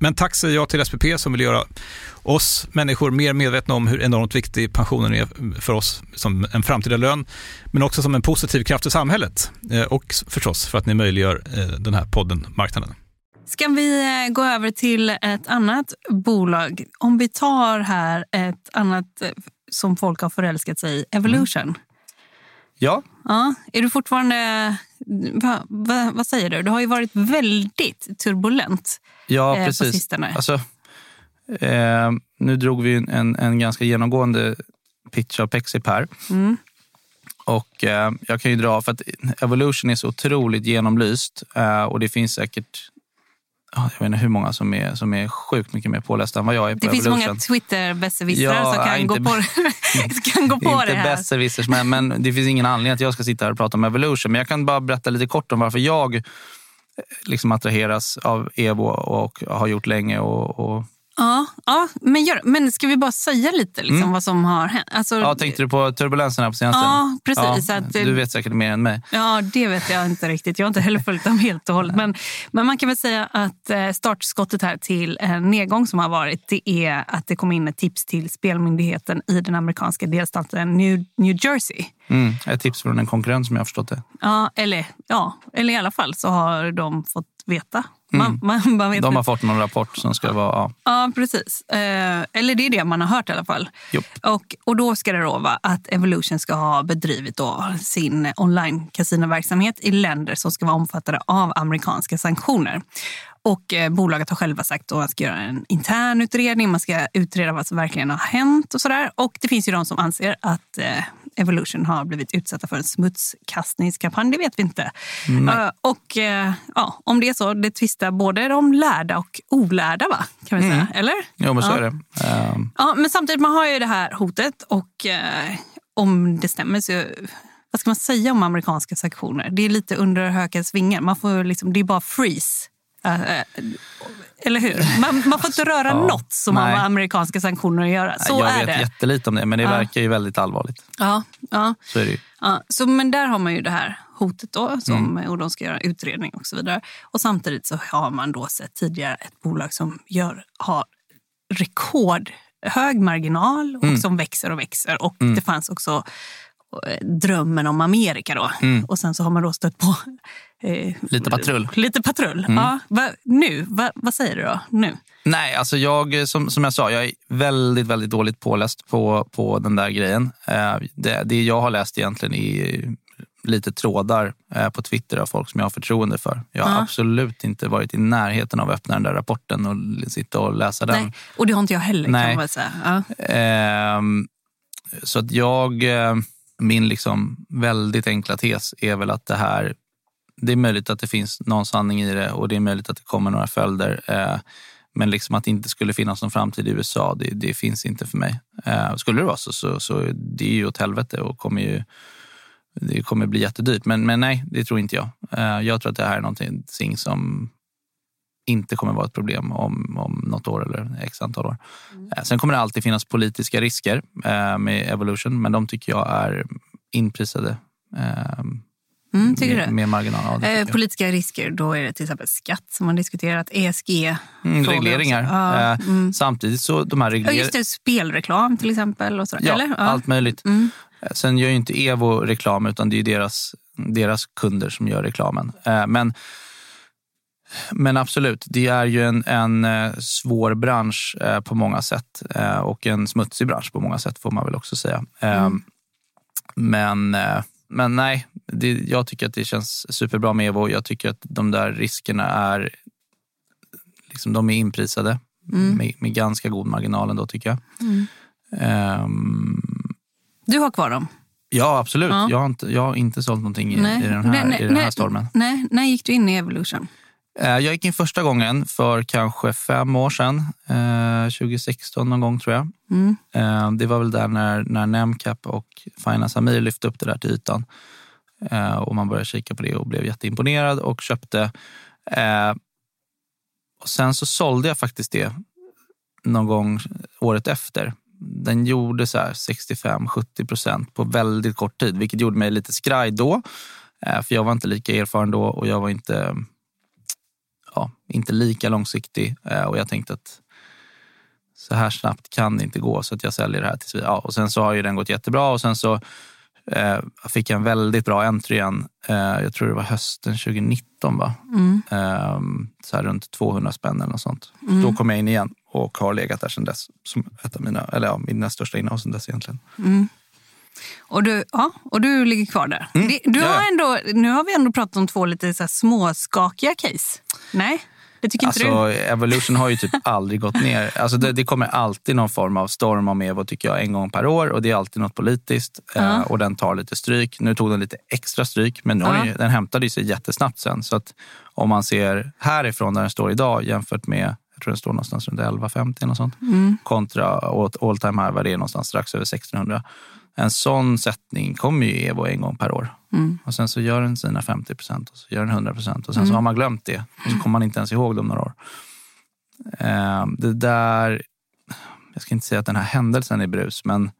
Men tack säger jag till S P P som vill göra oss människor mer medvetna om hur enormt viktig pensionen är för oss som en framtida lön, men också som en positiv kraft i samhället, och förstås för att ni möjliggör den här podden Marknaden. Ska vi gå över till ett annat bolag? Om vi tar här ett annat som folk har förälskat sig i, Evolution. Mm. Ja. Ja. Är du fortfarande... Va, va, vad säger du? Det har ju varit väldigt turbulent ja, eh, precis. På sistone. Alltså, eh, nu drog vi en, en ganska genomgående pitch av Pexip här. Mm. Och eh, jag kan ju dra, för att Evolution är så otroligt genomlyst. Eh, och det finns säkert... Jag vet inte hur många som är, som är sjukt mycket mer pålästa än vad jag är på det Evolution. Det finns många Twitter-besserwissrar ja, som kan, inte, gå på, kan gå på inte det här. Inte besserwissers, men, men det finns ingen anledning att jag ska sitta här och prata om Evolution. Men jag kan bara berätta lite kort om varför jag liksom attraheras av Evo och har gjort länge. Och, och... Ja, ja men, gör, men ska vi bara säga lite liksom mm. vad som har hänt? Alltså, ja, tänkte du på turbulensen här på senaste? Ja, precis. Ja, att, du vet säkert mer än mig. Ja, det vet jag inte riktigt. Jag har inte heller följt dem helt och hållet. Men, men man kan väl säga att startskottet här till en nedgång som har varit, det är att det kom in ett tips till spelmyndigheten i den amerikanska delstaten New, New Jersey. Mm, ett tips från en konkurrent som jag har förstått det. Ja, eller, ja, eller i alla fall så har de fått veta. Man, mm. man, man vet de har inte. Fått någon rapport som ska vara... Ja, ja precis. Eh, eller det är det man har hört i alla fall. Och, och då ska det då vara att Evolution ska ha bedrivit då sin online-kasinoverksamhet i länder som ska vara omfattade av amerikanska sanktioner. Och eh, bolaget har själva sagt att man ska göra en intern utredning, man ska utreda vad som verkligen har hänt och sådär. Och det finns ju de som anser att eh, Evolution har blivit utsatta för en smutskastningskampanj, det vet vi inte. Uh, och uh, ja, om det är så, det tvistar både de lärda och olärda, va? Kan vi säga, mm. eller? Jo, men så ja. Är det. Um... Ja, men samtidigt, man har ju det här hotet och uh, om det stämmer så... Vad ska man säga om amerikanska sanktioner? Det är lite under hökens vingar. Man får liksom, det är bara freeze. Eller hur? Man, man får inte röra ja, något som nej. Har med amerikanska sanktioner att göra. Så jag är vet det. Jättelite om det, men det ja. Verkar ju väldigt allvarligt. Ja, ja. Så är det ju. Ja, så, men där har man ju det här hotet då, som, mm. och de ska göra utredning och så vidare. Och samtidigt så har man då sett tidigare ett bolag som gör, har rekordhög marginal och mm. som växer och växer. Och mm. det fanns också drömmen om Amerika då. Mm. Och sen så har man då stött på... Eh, lite patrull. Lite patrull, mm. ja. Va, nu, va, vad säger du då? Nu? Nej, alltså jag, som, som jag sa, jag är väldigt, väldigt dåligt påläst på, på den där grejen. Eh, det, det jag har läst egentligen är lite trådar eh, på Twitter av folk som jag har förtroende för. Jag har ja. absolut inte varit i närheten av att öppna den där rapporten och sitta och läsa den. Nej. Och det har inte jag heller. Nej. Kan man säga. Ja. Eh, så att jag, eh, min liksom väldigt enkla tes är väl att det här, det är möjligt att det finns någon sanning i det och det är möjligt att det kommer några följder. Eh, Men liksom att det inte skulle finnas någon framtid i U S A, det, det finns inte för mig. Eh, skulle det vara så, så, så det är ju åt helvete och kommer ju, det kommer bli jättedyrt. Men, men nej, det tror inte jag. Eh, jag tror att det här är någonting som inte kommer vara ett problem om, om något år eller x antal år. Eh, sen kommer det alltid finnas politiska risker eh, med Evolution, men de tycker jag är inprisade. Eh, Mm, tycker med, du? Med marginal. Ja, eh, politiska risker, då är det till exempel skatt som man diskuterat, E S G. Mm, regleringar. Ah, eh, mm. Samtidigt så de här regleringarna... Just det, spelreklam till exempel. Och sådär, ja, eller? Ja, allt möjligt. Mm. Sen gör ju inte Evo reklam utan det är ju deras, deras kunder som gör reklamen. Eh, men, men absolut, det är ju en, en svår bransch eh, på många sätt. Eh, och en smutsig bransch på många sätt får man väl också säga. Eh, mm. Men... Eh, Men nej, det, jag tycker att det känns superbra med Evo. Jag tycker att de där riskerna är liksom, de är inprisade mm. med, med ganska god marginal ändå tycker jag. Mm. Um, du har kvar dem? Ja, absolut. Ja. Jag, har inte, jag har inte sålt någonting i, i den här, nej, nej, i den här nej, stormen. Nej, när gick du in i Evolution? Uh, jag gick in första gången för kanske fem år sedan. Uh, tjugo sexton någon gång tror jag. Mm. Uh, det var väl där när, när Nemcap och Finance Amir lyfte upp det där till ytan. Uh, och man började kika på det och blev jätteimponerad och köpte. Uh, och sen så sålde jag faktiskt det någon gång året efter. Den gjorde så här sextiofem till sjuttio procent på väldigt kort tid. Vilket gjorde mig lite skraj då. Uh, för jag var inte lika erfaren då och jag var inte... Ja, inte lika långsiktig och jag tänkte att så här snabbt kan det inte gå så att jag säljer det här tills vi, ja, och sen så har ju den gått jättebra och sen så eh, fick jag en väldigt bra entry igen. Eh, jag tror det var hösten tjugonitton va? Mm. Eh, så här runt tvåhundra spänn eller något sånt. Mm. Då kom jag in igen och har legat där sedan dess som ett av mina, eller ja, mina största innehav sedan dess egentligen. Mm. Och du, ja, och du ligger kvar där. Mm, du har ändå, nu har vi ändå pratat om två lite så här småskakiga case. Nej, det tycker inte alltså, du. Evolution har ju typ aldrig gått ner. Alltså det, det kommer alltid någon form av storm om Evo tycker jag en gång per år. Och det är alltid något politiskt. Uh-huh. Och den tar lite stryk. Nu tog den lite extra stryk. Men uh-huh. den hämtade sig jättesnabbt sen. Så att om man ser härifrån där den står idag jämfört med... Jag tror den står någonstans runt elva femtio eller sånt. Mm. Kontra all time high var det någonstans strax över sextonhundra. En sån sättning kommer ju Evo en gång per år. Mm. Och sen så gör den sina femtio procent och så gör den hundra procent. Och sen mm. så har man glömt det. Och så kommer man inte ens ihåg dem några år. Eh, det där... Jag ska inte säga att den här händelsen är brus. Men,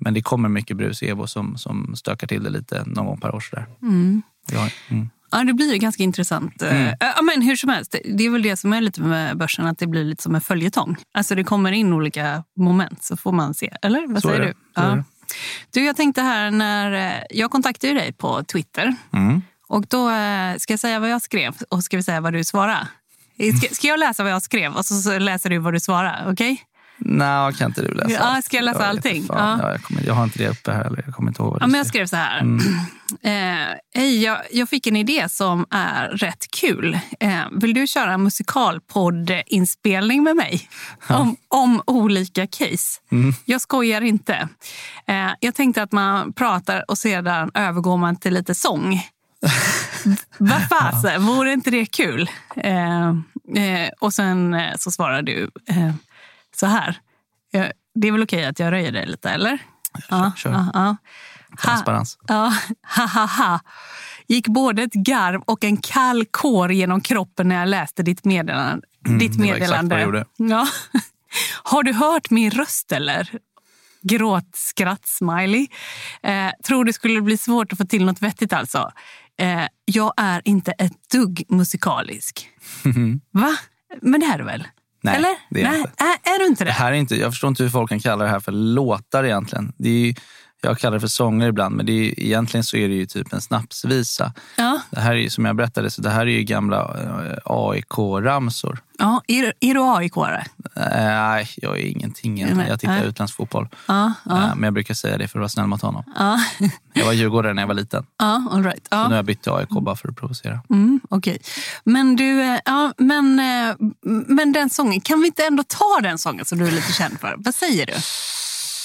men det kommer mycket brus i Evo som, som stökar till det lite någon gång per år. Sådär. Mm. Ja, mm. Ja, det blir ju ganska intressant. Mm. Ja, men hur som helst, det är väl det som är lite med börsen, att det blir lite som en följetong. Alltså det kommer in olika moment så får man se. Eller vad så säger du? Ja. Du, jag tänkte här när jag kontaktade dig på Twitter. Mm. Och då ska jag säga vad jag skrev och ska vi säga vad du svarade. Ska, ska jag läsa vad jag skrev och så läser du vad du svarade, okej? Okay? Nej, kan inte du läsa? Ja, ska jag läsa jag allting? Ja. Ja, jag, kommer, jag har inte det uppe här. Eller jag kommer inte ihåg vad det ja, men jag skrev så här. Mm. Eh, hej, jag, jag fick en idé som är rätt kul. Eh, vill du köra en musikalpoddinspelning med mig? Ja. Om, om olika case. Mm. Jag skojar inte. Eh, jag tänkte att man pratar och sedan övergår man till lite sång. Vad fasen, ja. Vore inte det kul? Eh, eh, och sen så svarar du... Eh, Så här. Det är väl okej att jag röjer dig lite, eller? Ja, kör. Ja, ja. Transparens. Ja, ha, ha, ha. Gick både ett garv och en kall kår genom kroppen när jag läste ditt meddelande. Mm, ditt meddelande. Det var exakt vad jag gjorde. Ja. Har du hört min röst, eller? Gråt, skratt, smiley. Eh, tror det skulle bli svårt att få till något vettigt alltså. Eh, jag är inte ett dugg musikalisk. Mm-hmm. Va? Men det här är väl? Nej, eller? Det är, Nej. Inte. Är, är du inte det? Det här är inte, jag förstår inte hur folk kan kalla det här för låtar egentligen. Det är ju, jag kallar det för sånger ibland, men det är ju, egentligen så är det ju typ en snapsvisa. Ja. Det här är ju, som jag berättade, så det här är ju gamla A I K-ramsor. Ja, är, är du A I K-are? Nej, jag är ingenting. Nej, jag tittar nej. utlandsfotboll. Ja, ja. Men jag brukar säga det för att vara snäll mot honom. Ja. Jag var djurgårdare när jag var liten. Ja, all right. Ja. Nu har jag bytt till A I K bara för att provocera. Mm, okej. Okay. Men du, ja, men, men den sången, kan vi inte ändå ta den sången som du är lite känd för? Vad säger du?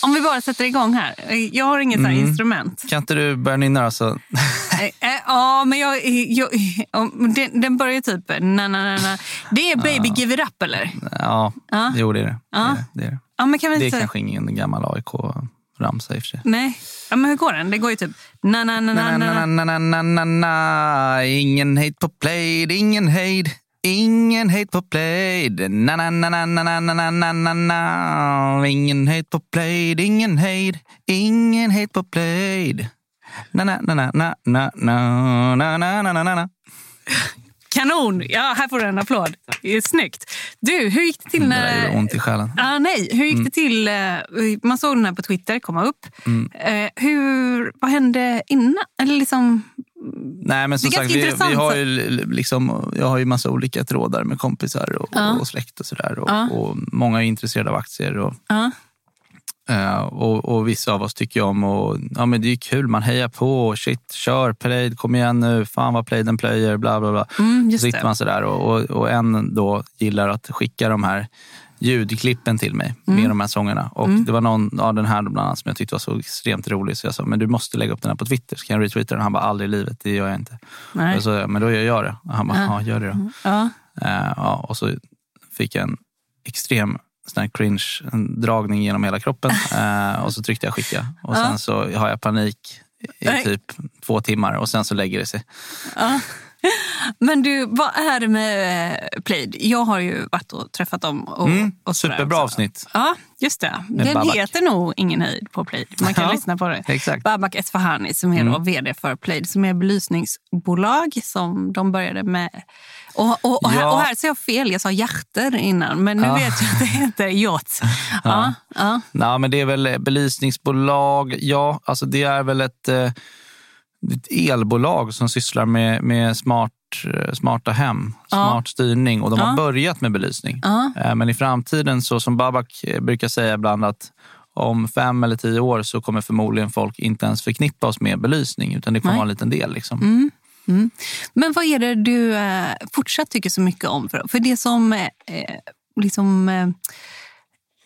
Om vi bara sätter igång här. Jag har inget mm. här instrument. Kan inte du börja nynna alltså? Ja, men jag... jag den, den börjar typ... Na, na, na. Det är Baby Give It Up, eller? Ja, ja. Jo, det är det. Ja. Det, är, det, är det. Ja, men kan vi det inte... är kanske ingen gammal A I K-ramsa i och för sig. Nej. Ja, men hur går den? Det går ju typ... Na, na, na, na, na, na, na, na, na, na, na. Ingen hejt på Plejd, ingen hejd. Ingen hejt på Plejd, na na na na na na na na na. Ingen hejt på Plejd, ingen hejd, ingen hejt på Plejd. Na na na na na na na na na na na. Kanon! Ja, här får du en applåd. Det är snyggt. Du, hur gick det till när... Det där är ont i själen. Ah, nej, hur gick mm. det till... Man såg den här på Twitter komma upp. Mm. Eh, hur... Vad hände innan? Eller liksom... Nej, men som sagt, vi, vi har ju liksom... Jag har ju massa olika trådar med kompisar och, ah. och släkt och sådär. Och, ah. och många är intresserade av aktier och... Ah. Uh, och, och vissa av oss tycker om och, ja, men det är ju kul, man hejar på, shit, kör, Plejd, kom igen nu, fan vad Plejd en player, bla bla bla. Mm, just så sitter man sådär och, och, och en då gillar att skicka de här ljudklippen till mig mm. med de här sångerna och mm. det var någon av ja, den här bland annat som jag tyckte var så extremt rolig, så jag sa, men du måste lägga upp den här på Twitter, så kan jag retweeta den? Han bara, aldrig i livet, det gör jag inte. Nej. Och så, men då gör jag det. Och han bara, ja, ah, gör det då. Ja. Uh, ja, och så fick jag en extrem sån här cringe-dragning genom hela kroppen eh, och så tryckte jag skicka och sen ja. så har jag panik i Nej. typ två timmar och sen så lägger det sig. Ja. Men du, vad är det med Plejd? Jag har ju varit och träffat dem och, mm, och superbra också. Avsnitt. Ja, just det. Med det Babak. Heter nog ingen höjd på Plejd. Man kan ja, lyssna på det. Exakt. Babak Esfahani som är mm. vd för Plejd, som är belysningsbolag som de började med. Och, och, och, ja. här, och här sa jag fel, jag sa hjärter innan, men nu ja. vet jag att det heter yacht. Ja. Ja. Ja. Ja, men det är väl belysningsbolag, ja, alltså det är väl ett... ett elbolag som sysslar med, med smart, smarta hem, smart ja. styrning. Och de har ja. börjat med belysning. Ja. Men i framtiden, så som Babak brukar säga ibland, att om fem eller tio år så kommer förmodligen folk inte ens förknippa oss med belysning, utan det kommer vara en liten del. Liksom. Mm. Mm. Men vad är det du eh, fortsatt tycker så mycket om? För, för det som... Eh, liksom... Eh,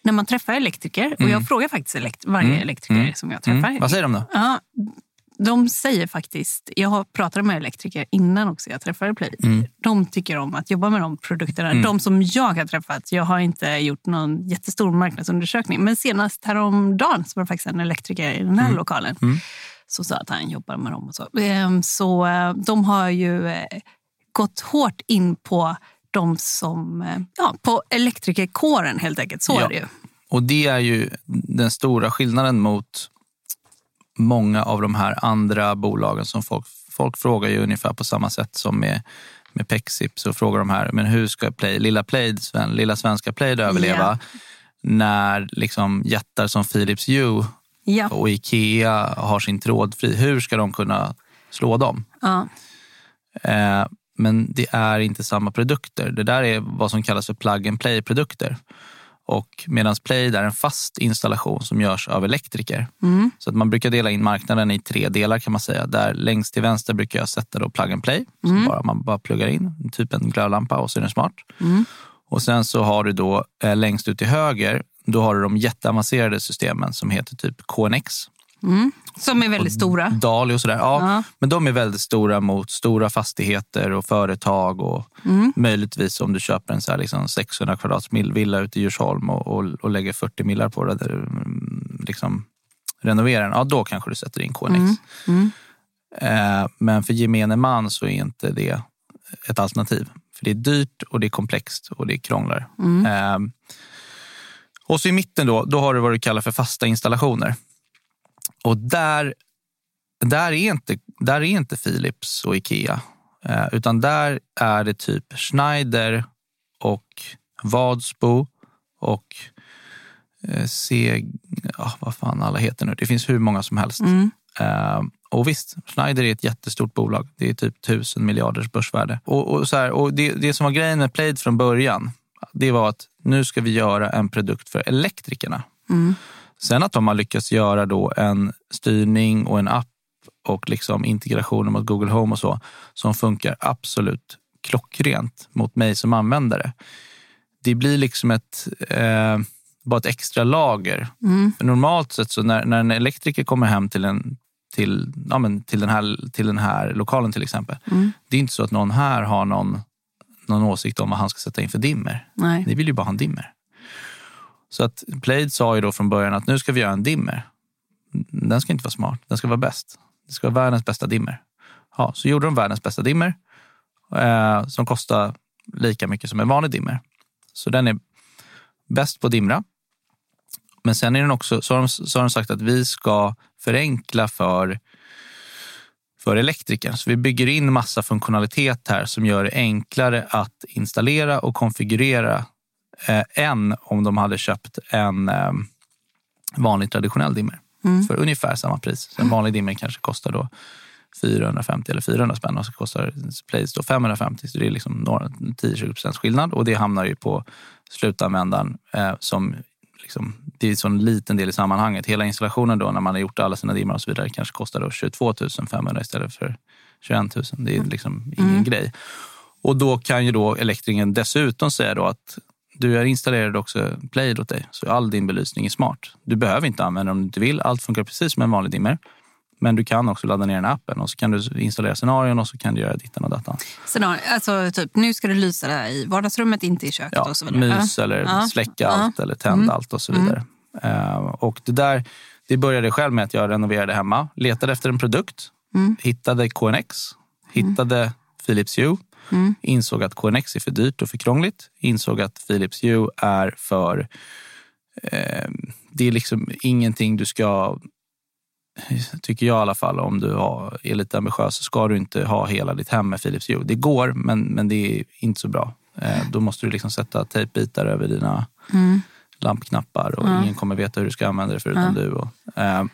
När man träffar elektriker, mm. och jag frågar faktiskt elekt- varje mm. elektriker mm. som jag träffar. Mm. Vad säger de då? Ja. De säger faktiskt, jag pratade med elektriker innan också, jag träffade Plejd. Mm. De tycker om att jobba med de produkterna. Mm. De som jag har träffat, jag har inte gjort någon jättestor marknadsundersökning. Men senast häromdagen så var det faktiskt en elektriker i den här mm. lokalen. Mm. Så sa att han jobbar med dem och så. Så de har ju gått hårt in på de som, ja, på elektrikerkåren helt enkelt. Så ja. är det ju. Och det är ju den stora skillnaden mot... många av de här andra bolagen som folk, folk frågar ju ungefär på samma sätt som med, med Pexip, så frågar de här, men hur ska Plejd, lilla Plejd, lilla svenska Plejd överleva yeah. när liksom jättar som Philips Hue yeah. och Ikea har sin trådfri, hur ska de kunna slå dem? Uh. Eh, men det är inte samma produkter. Det där är vad som kallas för plug and play produkter. Och medan Plejd är en fast installation som görs av elektriker. Mm. Så att man brukar dela in marknaden i tre delar kan man säga. Där längst till vänster brukar jag sätta då plug and play. Mm. Så bara, man bara pluggar in typ en glödlampa och så är den smart. Mm. Och sen så har du då eh, längst ut till höger, då har du de jätteavancerade systemen som heter typ K N X. Mm. Som är väldigt och stora. Dali och sådär. Ja, ja. Men de är väldigt stora mot stora fastigheter och företag och mm. möjligtvis om du köper en så här liksom sexhundra kvadratmil villa ute i Djursholm och, och, och lägger fyrtio millar på det där, liksom renovera den. Ja, då kanske du sätter in K N X. Mm. Mm. Eh, men för gemene man så är inte det ett alternativ. För det är dyrt och det är komplext och det krånglar. Mm. Eh, och så i mitten då, då har du vad du kallar för fasta installationer. Och där, där, är inte, där är inte Philips och Ikea. Eh, utan där är det typ Schneider och Vadsbo och eh, C, ah, vad fan alla heter nu. Det finns hur många som helst. Mm. Uh, och visst, Schneider är ett jättestort bolag. Det är typ tusen miljarders börsvärde. Och, och, så här, och det, det som var grejen med Plejd från början, det var att nu ska vi göra en produkt för elektrikerna. Mm. Sen att de har lyckats göra då en styrning och en app och liksom integrationen mot Google Home och så, som funkar absolut klockrent mot mig som användare. Det blir liksom ett, eh, bara ett extra lager. Mm. Normalt sett så när, när en elektriker kommer hem till, en, till, ja men, till, den, här, till den här lokalen till exempel. Mm. Det är inte så att någon här har någon, någon åsikt om vad han ska sätta in för dimmer. Nej. Ni vill ju bara ha en dimmer. Så att Plejd sa ju då från början att nu ska vi göra en dimmer. Den ska inte vara smart, den ska vara bäst. Det ska vara världens bästa dimmer. Ja, så gjorde de världens bästa dimmer. Eh, som kostar lika mycket som en vanlig dimmer. Så den är bäst på dimra. Men sen är den också, så har de, så har de sagt att vi ska förenkla för, för elektrikern. Så vi bygger in massa funktionalitet här som gör det enklare att installera och konfigurera eh, än om de hade köpt en eh, vanlig traditionell dimmer. Mm. För ungefär samma pris. Så en vanlig dimmer kanske kostar då fyrahundrafemtio eller fyrahundra spänn och så kostar Plejd då femhundrafemtio. Så det är liksom tio till tjugo procent skillnad och det hamnar ju på slutanvändaren eh, som liksom, det är en sån liten del i sammanhanget. Hela installationen då när man har gjort alla sina dimmar och så vidare kanske kostar då tjugotvåtusen femhundra istället för tjugoett tusen. Det är liksom ingen mm. grej. Och då kan ju då elektrikern dessutom säga då att du har installerat också Plejd åt dig, så all din belysning är smart. Du behöver inte använda den om du inte vill. Allt funkar precis som en vanlig dimmer. Men du kan också ladda ner den appen och så kan du installera scenarion och så kan du göra dittan och datan. Scenario, alltså typ, nu ska du lysa det i vardagsrummet, inte i köket ja, och så vidare. Mys eller ja. släcka ja. allt eller tända mm. allt och så vidare. Mm. Uh, och det där, det började själv med att jag renoverade hemma. Letade efter en produkt, mm. hittade K N X, hittade mm. Philips Hue. Mm. Insåg att K N X är för dyrt och för krångligt. Insåg att Philips Hue är för... Eh, det är liksom ingenting du ska... Tycker jag i alla fall, om du har, är lite ambitiös så ska du inte ha hela ditt hem med Philips Hue. Det går, men, men det är inte så bra. Eh, då måste du liksom sätta tejpbitar över dina mm. lampknappar och mm. ingen kommer veta hur du ska använda det förutom mm. du. Och, eh,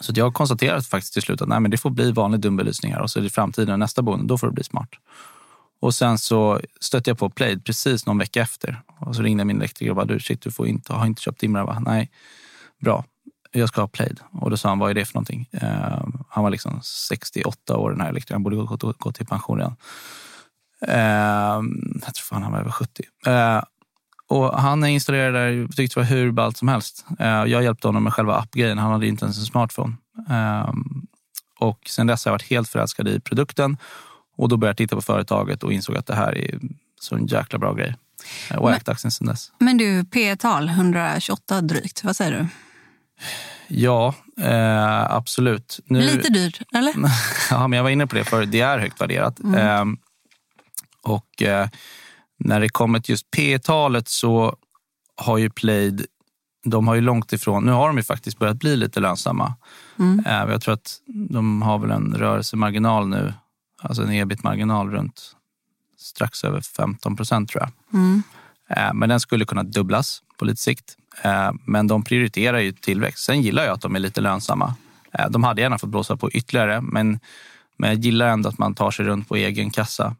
Så jag har konstaterat faktiskt till slut att nej, men det får bli vanlig dumbelysning här och så i framtiden nästa boende, då får det bli smart. Och sen så stötte jag på Plejd precis någon vecka efter. Och så ringde min elektriker och bara, du shit, du får inte, har inte köpt dimrar va? Nej, bra. Jag ska ha Plejd. Och då sa han, vad är det för någonting? Eh, han var liksom sextioåtta år den här elektrikern, han borde gå, gå, gå till pension igen. Eh, jag tror fan han var över sjuttio. Eh, Och han installerade där, tyckte det var hur ballt som helst. Jag hjälpte honom med själva appgrejen. Han hade ju inte ens en smartphone. Och sen dess har jag varit helt förälskad i produkten. Och då började jag titta på företaget och insåg att det här är så en jäkla bra grej. Och ägt aktien sen dess. Men du, P E-tal etthundratjugoåtta drygt. Vad säger du? Ja, eh, absolut. Nu... Lite dyrt, eller? Ja, men jag var inne på det för det är högt värderat. Mm. Eh, och... Eh, När det kommer till just P E-talet så har ju Plejd, de har ju långt ifrån, nu har de ju faktiskt börjat bli lite lönsamma. Mm. Jag tror att de har väl en rörelsemarginal nu, alltså en ebit-marginal runt strax över femton procent tror jag. Mm. Men den skulle kunna dubblas på lite sikt. Men de prioriterar ju tillväxt. Sen gillar jag att de är lite lönsamma. De hade gärna fått blåsa på ytterligare, men, men jag gillar ändå att man tar sig runt på egen kassa.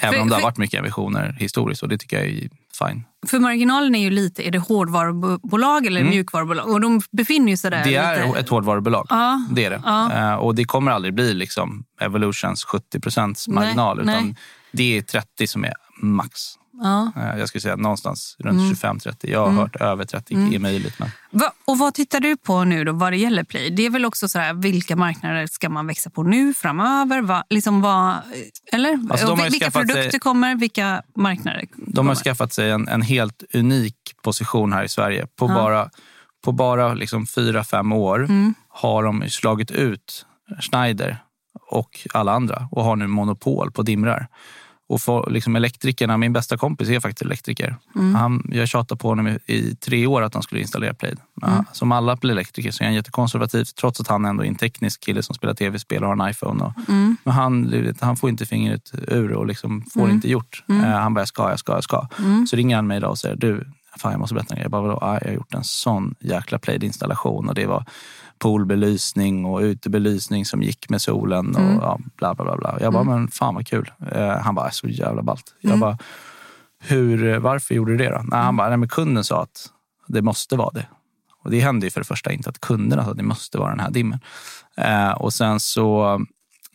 Även för, om det har varit mycket emissioner historiskt och det tycker jag är fine. För marginalen är ju lite, är det hårdvarubolag eller mm. mjukvarubolag? Och de befinner sig där. Det är lite... ett hårdvarubolag, ja, det är det. Ja. Och det kommer aldrig bli liksom Evolutions sjuttio procent marginal nej, utan nej. Det är trettio som är max. Ja. Jag skulle säga någonstans runt mm. tjugofem trettio. Jag har mm. hört över trettio mm. är möjligt. Men... Va, och vad tittar du på nu då vad det gäller Plejd? Det är väl också så här, vilka marknader ska man växa på nu framöver? Va, liksom vad, eller? Alltså, vi, vilka produkter sig, kommer? Vilka marknader kommer? De har skaffat sig en, en helt unik position här i Sverige. På ja. bara, på bara liksom fyra fem år mm. har de slagit ut Schneider och alla andra och har nu monopol på dimrar. Och för, liksom elektrikerna, min bästa kompis är faktiskt elektriker. Mm. Han, jag tjatade på honom i, i tre år att han skulle installera Plejd. Mm. Som alla elektriker så är han jättekonservativ trots att han ändå är en teknisk kille som spelar tv-spel och har en iPhone. Och, mm. Men han, han får inte fingret ur och liksom får mm. inte gjort. Mm. Han bara, jag ska, jag ska, jag ska. Mm. Så ringer han mig idag och säger, du, fan jag måste berätta en grej. Jag bara, vadå? Ah, jag har gjort en sån jäkla Plejd-installation och det var poolbelysning och utebelysning som gick med solen och mm. ja, bla bla bla bla. Jag bara, mm. men fan vad kul. Eh, han bara, så jävla ballt. Jag mm. bara, hur, varför gjorde du det då? Nej, han bara, nej men kunden sa att det måste vara det. Och det hände ju för det första inte att kunderna sa att det måste vara den här dimmen. Eh, och sen så,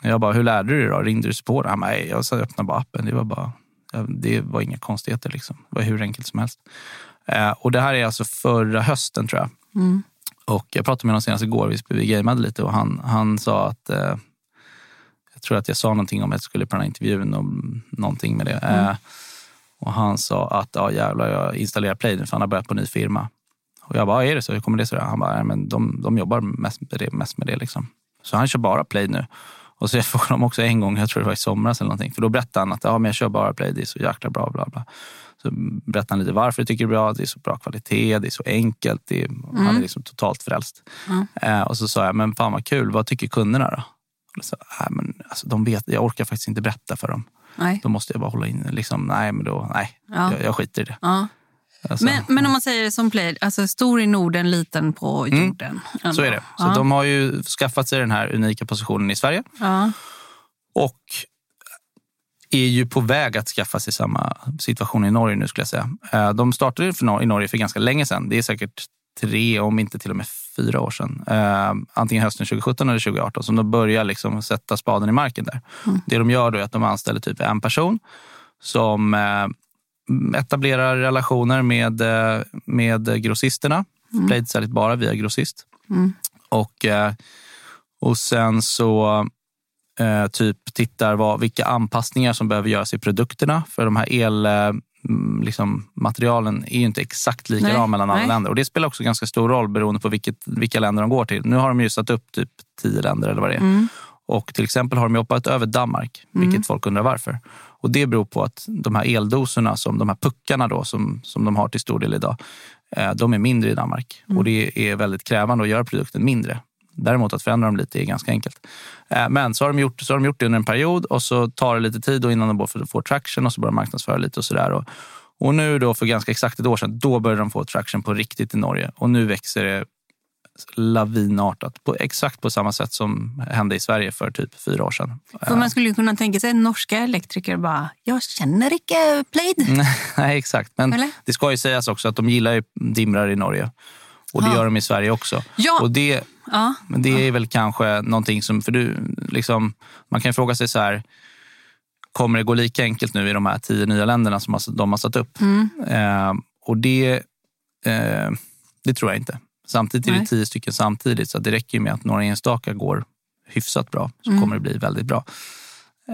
jag bara, hur lärde du dig då? Ringde du på det? Han bara, nej, jag sa, öppnade bara appen. Det var bara, det var inga konstigheter liksom. Det var hur enkelt som helst. Eh, och det här är alltså förra hösten tror jag. Mm. Och jag pratade med honom senast igår, vi gameade lite och han, han sa att eh, jag tror att jag sa någonting om att jag skulle på den här intervjun och någonting med det. Mm. Eh, och han sa att ja jävlar, jag installerar Plejd nu för han har börjat på ny firma. Och jag bara, är det så? Hur kommer det så? Han bara, nej, men de, de jobbar mest med det, mest med det liksom. Så han kör bara Plejd nu. Och så jag frågade honom också en gång, jag tror det var i somras eller någonting. För då berättade han att ja, men jag kör bara Plejd, det är så jäkla bra, bla bla. Så berättade han lite varför jag tycker det är bra, det är så bra kvalitet, det är så enkelt, det är, mm. han är liksom totalt frälst. Mm. Eh, och så sa jag, men fan vad kul, vad tycker kunderna då? Och så, nej, men, alltså, de vet, jag orkar faktiskt inte berätta för dem. Nej. Då måste jag bara hålla in, liksom, nej men då, nej, ja. jag, jag skiter i det. Ja. Alltså. Men, men om man säger det som Plejd, alltså stor i Norden, liten på jorden. Mm. Så är det. Så ja. de har ju skaffat sig den här unika positionen i Sverige. Ja. Och är ju på väg att skaffa sig samma situation i Norge nu skulle jag säga. De startade i Norge för ganska länge sedan. Det är säkert tre, om inte till och med fyra år sedan. Antingen hösten tjugosjutton eller tjugoarton. Så de börjar liksom sätta spaden i marken där. Mm. Det de gör då är att de anställer typ en person som etablerar relationer med, med grossisterna. Mm. Plejd särskilt bara via grossist. Mm. Och, och sen så Eh, typ tittar vad, vilka anpassningar som behöver göras i produkterna. För de här el, eh, liksom, materialen är ju inte exakt likadana nej, mellan alla nej. länder. Och det spelar också ganska stor roll beroende på vilket, vilka länder de går till. Nu har de ju satt upp typ tio länder eller vad det är. Mm. Och till exempel har de hoppat över Danmark. Vilket mm. folk undrar varför. Och det beror på att de här eldoserna, som, de här puckarna då, som, som de har till stor del idag. Eh, de är mindre i Danmark. Mm. Och det är väldigt krävande att göra produkten mindre. Däremot att förändra dem lite är ganska enkelt. Men så har de gjort, så har de gjort det under en period och så tar det lite tid då innan de får, får traction och så börjar marknadsföra lite och sådär. Och, och nu då för ganska exakt ett år sedan, då började de få traction på riktigt i Norge. Och nu växer det lavinartat, på, exakt på samma sätt som hände i Sverige för typ fyra år sedan. För man skulle ju kunna tänka sig norska elektriker bara, jag känner inte Plejd. Nej, exakt. Men eller? Det ska ju sägas också att de gillar ju dimrar i Norge. Och det ja. gör de i Sverige också. Ja. Och det, ja. men det ja. är väl kanske någonting som, för du, liksom, man kan fråga sig så här, kommer det gå lika enkelt nu i de här tio nya länderna som de har satt upp? Mm. Eh, och det, eh, det tror jag inte. Samtidigt är det Nej. tio stycken samtidigt, så det räcker ju med att några enstaka går hyfsat bra, så mm. kommer det bli väldigt bra.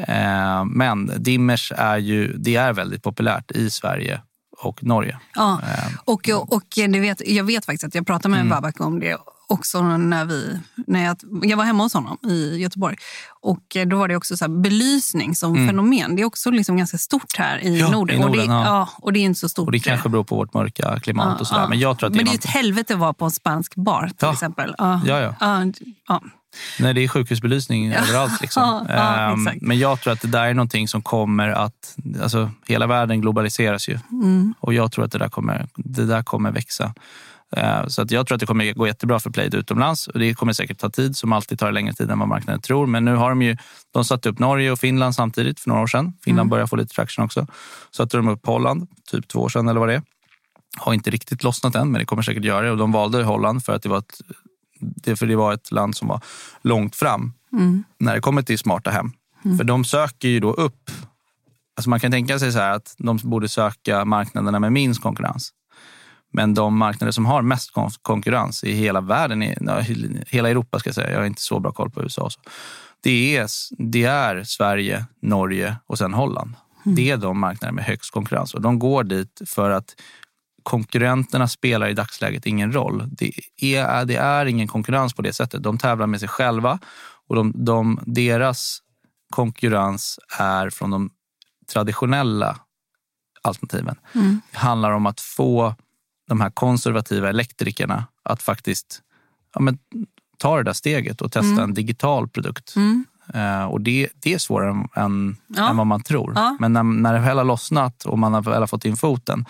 Eh, men dimmers är ju, det är väldigt populärt i Sverige. Och Norge. Ja, och, och, och du vet, jag vet faktiskt att jag pratade med mm. Babak om det också när vi, när jag, jag var hemma hos honom i Göteborg. Och då var det också så här belysning som mm. fenomen. Det är också liksom ganska stort här i ja, Norden. I Norden och, det, ja. Ja, och det är inte så stort. Och det kanske beror på vårt mörka klimat ja, och sådär. Ja. Men jag tror att det är, men det är något... ett helvete att vara på en spansk bar till ja. exempel. Ja, ja. ja. ja, ja. Nej, det är sjukhusbelysning ja. överallt liksom. Ja, ja, um, men jag tror att det där är någonting som kommer att, alltså hela världen globaliseras ju. Mm. Och jag tror att det där kommer, det där kommer växa. Uh, så att jag tror att det kommer gå jättebra för Plejd utomlands. Och det kommer säkert ta tid, som alltid tar längre tid än vad marknaden tror. Men nu har de ju, de satt upp Norge och Finland samtidigt för några år sedan. Finland mm. börjar få lite traction också. Satte de upp Holland, typ två år sedan eller vad det är. Har inte riktigt lossnat än, men det kommer säkert göra det. Och de valde Holland för att det var ett Det, för det var ett land som var långt fram mm. när det kommer till smarta hem. Mm. För de söker ju då upp, alltså man kan tänka sig så här att de borde söka marknaderna med minst konkurrens. Men de marknader som har mest konkurrens i hela världen, i, i hela Europa ska jag säga, jag har inte så bra koll på U S A. Så. Det, är, det är Sverige, Norge och sen Holland. Mm. Det är de marknader med högst konkurrens och de går dit för att konkurrenterna spelar i dagsläget ingen roll. Det är, det är ingen konkurrens på det sättet. De tävlar med sig själva och de, de, deras konkurrens är från de traditionella alternativen. Mm. Det handlar om att få de här konservativa elektrikerna att faktiskt ja, men, ta det där steget och testa mm. en digital produkt. Mm. Uh, och det, det är svårare än, ja. än vad man tror. Ja. Men när, när det väl har lossnat och man har väl fått in foten,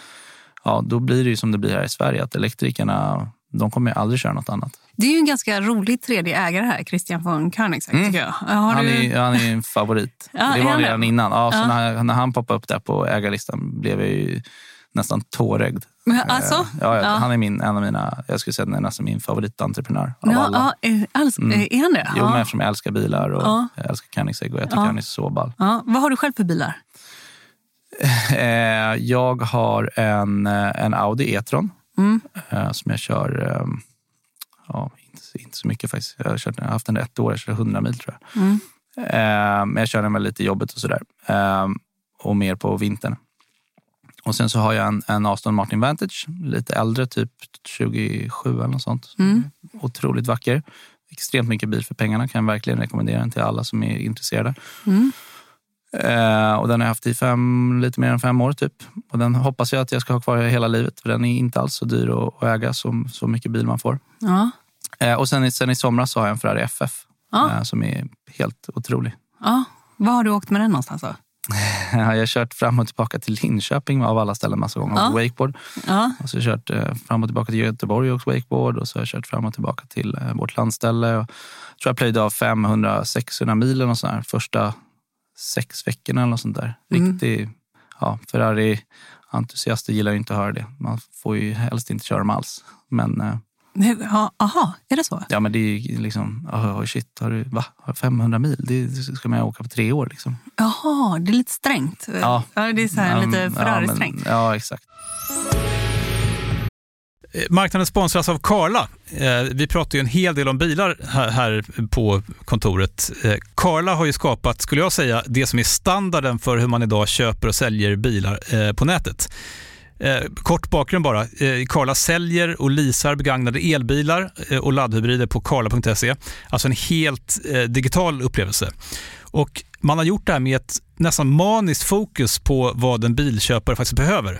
ja, då blir det ju som det blir här i Sverige, att elektrikerna, de kommer ju aldrig köra något annat. Det är ju en ganska rolig tredje ägare här, Christian von Koenigsegg, mm. tycker jag. Har han, är, du... han är en favorit. Ja, det var han redan innan. Ja, så ja. När, när han poppade upp där på ägarlistan blev jag ju nästan tårögd. Alltså? Ja, ja, han är min, en av mina, jag skulle säga nästan alltså min favoritentreprenör av ja, alla. Ja, alltså, mm. är han det? Jo, men eftersom jag älskar bilar och ja. jag älskar Koenigsegg och jag tycker ja. han är så ball. Ja. Vad har du själv för bilar? Jag har en, en Audi e-tron mm. som jag kör, ja, inte, inte så mycket faktiskt. Jag har, kört, jag har haft den ett år, jag kör hundra mil tror jag. Mm. Men jag kör den väl lite i jobbet och sådär. Och mer på vintern. Och sen så har jag en, en Aston Martin Vantage, lite äldre, typ tjugosju eller något sånt. Mm. Otroligt vacker. Extremt mycket bil för pengarna, kan jag verkligen rekommendera den till alla som är intresserade. Mm. Eh, och den har jag haft i fem, lite mer än fem år typ. Och den hoppas jag att jag ska ha kvar hela livet, för den är inte alls så dyr att, att äga som så mycket bil man får. Ja. Eh, och sen, sen i somras så har jag en Ferrari F F ja. eh, som är helt otrolig. Ja. Vad har du åkt med den någonstans då? Jag har kört fram och tillbaka till Linköping av alla ställen massa gånger, ja. och wakeboard. Ja. Och så har jag kört fram och tillbaka till Göteborg och wakeboard. Och så har jag kört fram och tillbaka till vårt landställe. Jag tror jag plöjde av femhundra till sexhundra milen och sådär. Första sex veckorna eller något sånt där. Riktigt, mm. ja, Ferrari-entusiaster gillar ju inte att höra det. Man får ju helst inte köra dem alls. Men... Aha, är det så? Ja, men det är liksom, oh shit, har du va? femhundra mil? Det ska man åka på tre år liksom. Jaha, det är lite strängt. Ja. ja det är så här, um, lite Ferrari-strängt. Ja, men, ja, exakt. Marknaden sponsras av Carla. Vi pratar ju en hel del om bilar här på kontoret. Carla har ju skapat, skulle jag säga, det som är standarden för hur man idag köper och säljer bilar på nätet. Eh, kort bakgrund bara. Eh, Carla säljer och leasar begagnade elbilar eh, och laddhybrider på carla punkt se. Alltså en helt eh, digital upplevelse. Och man har gjort det här med ett nästan maniskt fokus på vad en bilköpare faktiskt behöver.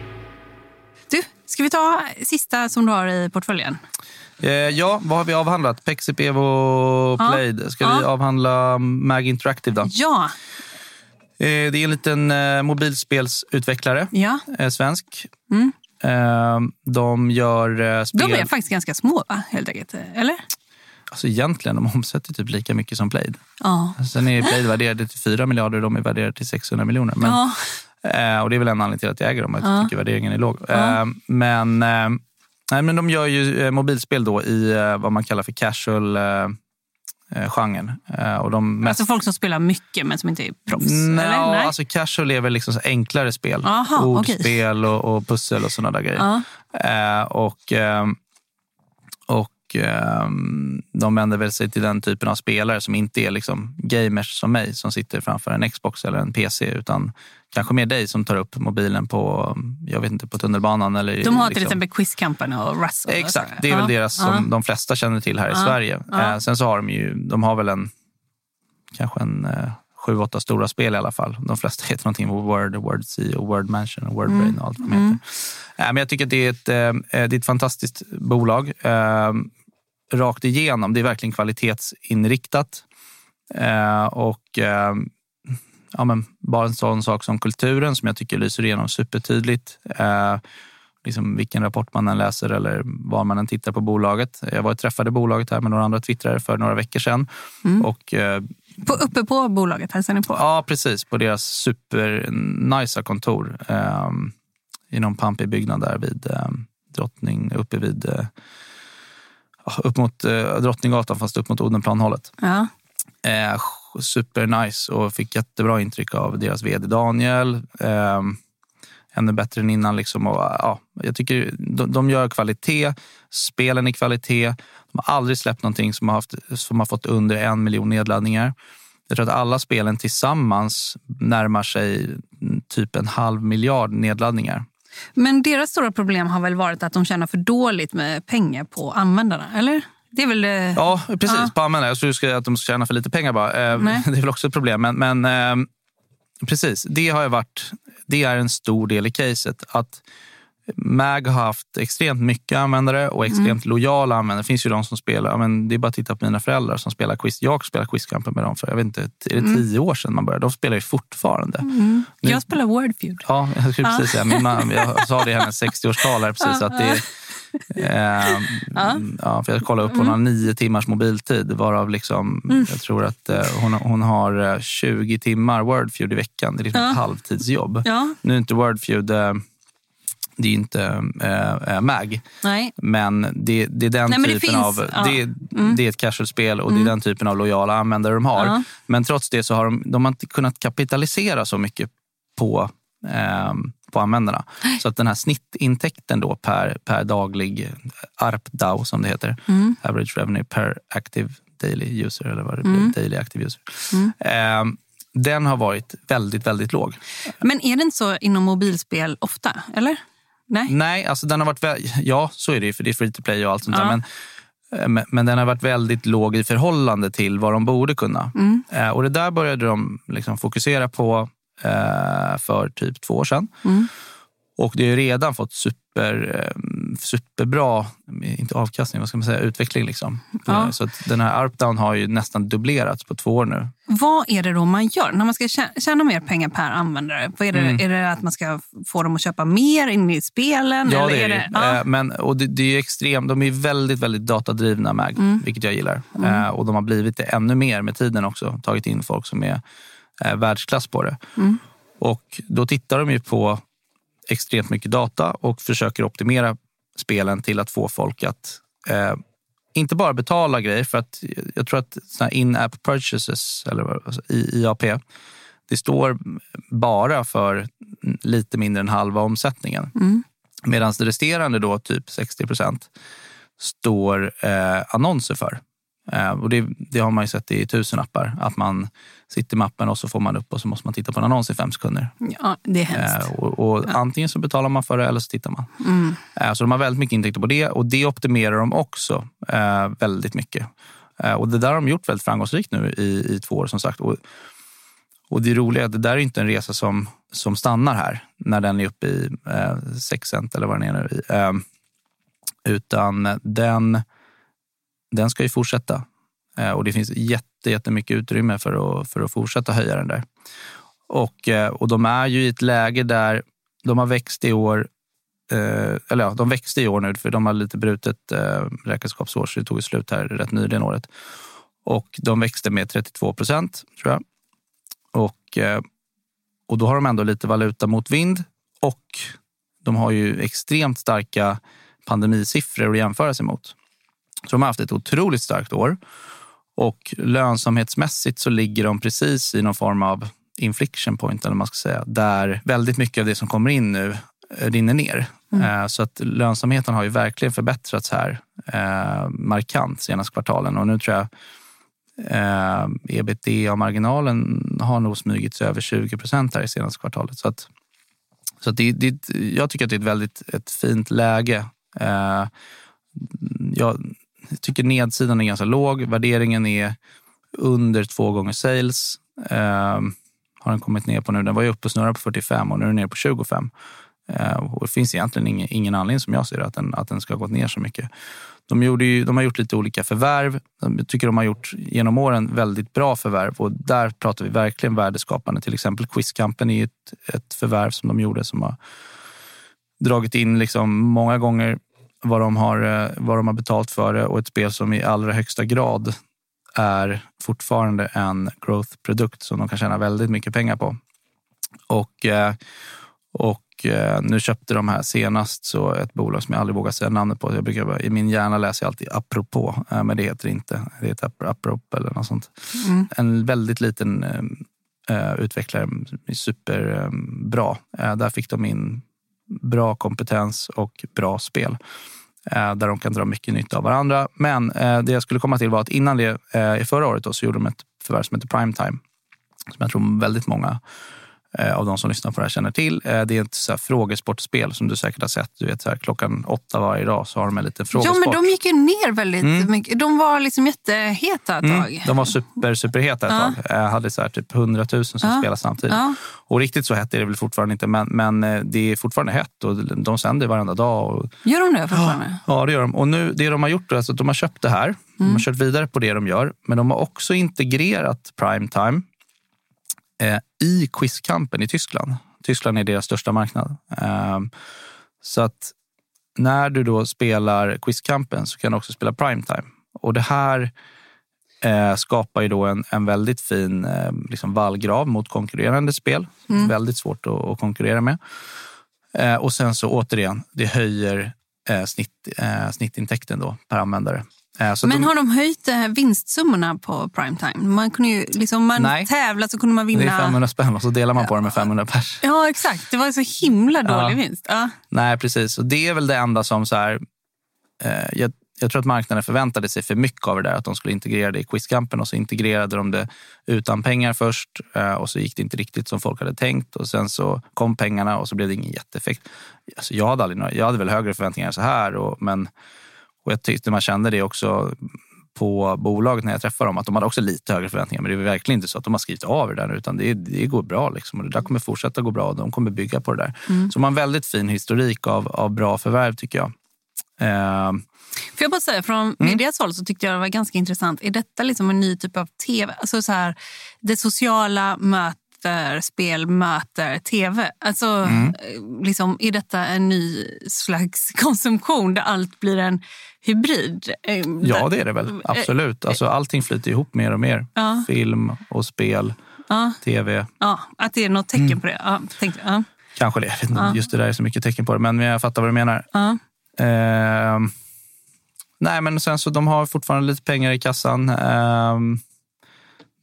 Du, ska vi ta sista som du har i portföljen? Eh, ja, vad har vi avhandlat? Pexip, Evo, Plejd. Ska ja. vi avhandla Mag Interactive då? Ja. Eh, det är en liten eh, mobilspelsutvecklare, ja. eh, svensk. Mm. Eh, de gör eh, spel... De är faktiskt ganska små, va? Helt enkelt, eller? Alltså egentligen, de omsätter typ lika mycket som Plejd. Ja. Sen är Plejd värderade till fyra miljarder och de är värderade till sexhundra miljoner. Men... Ja. Eh, och det är väl en anledning till att jag äger dem, att jag tycker värderingen är låg. Eh, men, eh, nej, men de gör ju eh, mobilspel då i eh, vad man kallar för casual-genren. Eh, eh, och de mest... Alltså folk som spelar mycket men som inte är proffs? Nå, eller? Nej, alltså casual är väl liksom så enklare spel. Aha, ordspel okay. och, och pussel och sådana där grejer. Eh, och eh, och eh, de vänder väl sig till den typen av spelare som inte är liksom gamers som mig, som sitter framför en Xbox eller en P C, utan kanske mer dig som tar upp mobilen på, jag vet inte, på tunnelbanan. Eller de har till liksom... exempel Quizkampen och Russell. Exakt, det är väl ja. deras som ja. de flesta känner till här i ja. Sverige. Ja. Eh, sen så har de ju, de har väl en, kanske en eh, sju, åtta stora spel i alla fall. De flesta heter någonting på Word, Word C och Word Mansion och Word Brain mm. och allt vad de heter. Mm. Eh, men jag tycker att det är ett, eh, det är ett fantastiskt bolag. Eh, rakt igenom, det är verkligen kvalitetsinriktat. Eh, och... Eh, Ja, men bara en sån sak som kulturen som jag tycker lyser igenom supertydligt. Eh, liksom vilken rapport man än läser eller var man än tittar på bolaget. Jag var och träffade bolaget här med några andra twittrare för några veckor sedan. Mm. Och, eh, på, uppe på bolaget hälsar ni på? Ja, precis. På deras supernice kontor eh, i någon pampig byggnad där vid eh, drottning, uppe vid eh, upp mot eh, Drottninggatan, fast upp mot Odenplanhållet. Ja. Eh, super nice och fick jättebra intryck av deras vd Daniel. Eh, ännu bättre än innan liksom. Och, ja, jag tycker de, de gör kvalitet, spelen i kvalitet. De har aldrig släppt någonting som har, haft, som har fått under en miljon nedladdningar. Jag tror att alla spelen tillsammans närmar sig typ en halv miljard nedladdningar. Men deras stora problem har väl varit att de tjänar för dåligt med pengar på användarna, eller? Det är väl... Ja, precis. Ja. På användarna. Jag tror att de ska tjäna för lite pengar bara. Nej. Det är väl också ett problem. Men, men precis, det har ju varit... Det är en stor del i caset. Att Mag har haft extremt mycket användare och extremt mm. lojala användare. Det finns ju de som spelar, men det är bara att titta på mina föräldrar som spelar quiz. Jag spelar Quizkampen med dem för, jag vet inte, är det tio mm. år sedan man började? De spelar ju fortfarande. Mm. Jag nu, spelar Wordfeud. Ja, jag skulle ah. precis säga. Min mamma, jag sa det i hennes sextioårstal här precis, ah, att det är... Eh, ah. ja, för jag kollade upp, hon har nio timmars mobiltid, varav liksom, mm. jag tror att eh, hon, hon har tjugo timmar Wordfeud i veckan. Det är liksom ah. ett halvtidsjobb. Ja. Nu är inte Wordfeud... Eh, det är inte äh, Mag. Nej. Men det, det är den Nej, typen det finns, av ja. det, mm. det är ett casual-spel och mm. det är den typen av lojala användare de har. Ja. Men trots det så har de, de har inte kunnat kapitalisera så mycket på, äh, på användarna. Så att den här snittintäkten då per, per daglig A R P D A U som det heter, mm. average revenue per active daily user, eller vad det blir, mm. daily active user. Mm. Äh, den har varit väldigt, väldigt låg. Men är den så inom mobilspel ofta, eller? Nej. Nej, alltså den har varit vä- ja, så är det ju, för det är free to play och allt sånt ja. där, men, men den har varit väldigt låg i förhållande till vad de borde kunna. Mm. Eh, och det där började de liksom fokusera på eh, för typ två år sedan. Mm. Och det har ju redan fått super, superbra, inte avkastning, vad ska man säga, utveckling liksom. Ja. Så att den här A R P D A U har ju nästan dubblerats på två år nu. Vad är det då man gör när man ska tjäna mer pengar per användare? Vad är, det, mm. är det att man ska få dem att köpa mer in i spelen? Ja, eller det är det. Är det? Ja. Men, och det, det är ju extremt, de är väldigt, väldigt datadrivna Mag, mm. vilket jag gillar. Mm. Och de har blivit det ännu mer med tiden också, tagit in folk som är världsklass på det. Mm. Och då tittar de ju på extremt mycket data och försöker optimera spelen till att få folk att eh, inte bara betala grejer, för att jag tror att såna här in-app purchases, eller alltså I A P, det står bara för lite mindre än halva omsättningen. Mm. Medan det resterande då, typ sextio procent, står eh, annonser för. Eh, och det, det har man ju sett i tusen appar, att man sitter i mappen och så får man upp och så måste man titta på en annons i fem sekunder. Ja, det är hemskt. Eh, och och ja. antingen så betalar man för det eller så tittar man. Mm. Eh, så de har väldigt mycket intäkter på det, och det optimerar de också eh, väldigt mycket. Eh, och det där har de gjort väldigt framgångsrikt nu i, i två år som sagt. Och, och det roliga är att det där är inte en resa som, som stannar här när den är uppe i eh, sex cent eller vad den är nu i. Eh, utan den... Den ska ju fortsätta. Och det finns jätte, jättemycket utrymme för att, för att fortsätta höja den där. Och, och de är ju i ett läge där de har växt i år. Eller ja, de växte i år nu. För de har lite brutet räkenskapsår. Så det tog slut här rätt nyligen året. Och de växte med trettiotvå procent, tror jag. Och, och då har de ändå lite valuta mot vind. Och de har ju extremt starka pandemisiffror att jämföra sig mot. Så de har haft ett otroligt starkt år, och lönsamhetsmässigt så ligger de precis i någon form av inflection point, eller man ska säga, där väldigt mycket av det som kommer in nu rinner ner. Mm. Så att lönsamheten har ju verkligen förbättrats här eh, markant senaste kvartalen, och nu tror jag eh, ebitda-marginalen har nog smygits över tjugo procent här i senaste kvartalet. Så att, så att det, det, jag tycker att det är ett väldigt ett fint läge. Eh, jag Jag tycker nedsidan är ganska låg. Värderingen är under två gånger sales. Eh, har den kommit ner på nu. Den var ju uppe och snurrade på fyrtiofem och nu är den ner på tjugofem. Eh, och det finns egentligen ingen, ingen anledning som jag ser att den, att den ska ha gått ner så mycket. De, gjorde ju, de har gjort lite olika förvärv. Jag tycker de har gjort genom åren väldigt bra förvärv. Och där pratar vi verkligen värdeskapande. Till exempel Quizkampen är ju ett, ett förvärv som de gjorde som har dragit in liksom många gånger vad de har, vad de har betalt för det, och ett spel som i allra högsta grad är fortfarande en growth-produkt som de kan tjäna väldigt mycket pengar på. Och, och Och eh, nu köpte de här senast så ett bolag som jag aldrig vågar säga namnet på. Jag brukar bara, i min hjärna läser jag alltid apropå, eh, men det heter inte. Det heter Aprop eller något sånt. Mm. En väldigt liten eh, utvecklare, superbra. Eh, eh, där fick de in bra kompetens och bra spel. Eh, där de kan dra mycket nytta av varandra. Men eh, det jag skulle komma till var att innan det, eh, i förra året då, så gjorde de ett förvärv som heter Primetime. Som jag tror väldigt många av de som lyssnar på det här känner till. Det är ett så här frågesportspel som du säkert har sett. Du vet så här, klockan åtta varje dag så har de en liten frågesport. Ja, men de gick ju ner väldigt mm. mycket. De var liksom jätteheta ett tag. Mm, de var super, superheta ett ja. tag. Jag hade så här typ hundratusen som ja. spelar samtidigt. Ja. Och riktigt så hett är det väl fortfarande inte. Men, men det är fortfarande hett och de sänder varenda dag. Och... Gör de det fortfarande? Ja, det gör de. Och nu, det de har gjort är alltså att de har köpt det här. Mm. De har kört vidare på det de gör. Men de har också integrerat Primetime i Quizkampen i Tyskland. Tyskland är deras största marknad. Så att när du då spelar Quizkampen så kan du också spela Primetime. Och det här skapar ju då en, en väldigt fin liksom vallgrav mot konkurrerande spel. Mm. Väldigt svårt att, att konkurrera med. Och sen så återigen, det höjer snitt, snittintäkten då per användare. Så men de, har de höjt vinstsummorna på Primetime? Man kunde ju liksom, man nej, tävlar så kunde man vinna... Det är femhundra spänn och så delar man på det med femhundra pers. Ja, exakt. Det var så himla dålig ja. vinst. Ja. Nej, precis. Och det är väl det enda som så här... Eh, jag, jag tror att marknaden förväntade sig för mycket av det där. Att de skulle integrera det i Quizkampen och så integrerade de det utan pengar först. Eh, och så gick det inte riktigt som folk hade tänkt. Och sen så kom pengarna och så blev det ingen jätteeffekt. Alltså, jag, hade aldrig, jag hade väl högre förväntningar än så här, och, men... Och jag tyckte man kände det också på bolaget när jag träffade dem. Att de hade också lite högre förväntningar. Men det är verkligen inte så att de har skrivit av det där. Utan det, det går bra liksom. Och det där kommer fortsätta gå bra. Och de kommer bygga på det där. Mm. Så man har en väldigt fin historik av, av bra förvärv tycker jag. Eh. Får jag bara säga, från medias mm. håll så tyckte jag det var ganska intressant. Är detta liksom en ny typ av tv? Alltså så här, det sociala möter, spel möter tv. Alltså mm. liksom, är detta en ny slags konsumtion där allt blir en... hybrid. Ja, det är det väl. Absolut. Alltså, allting flyter ihop mer och mer. Ja. Film och spel, ja. tv. Ja, att det är något tecken mm. på det. Ja, tänkte, ja. Kanske det. Ja. Just det där är så mycket tecken på det. Men jag fattar vad du menar. Ja. Eh, nej, men sen så de har fortfarande lite pengar i kassan. Eh,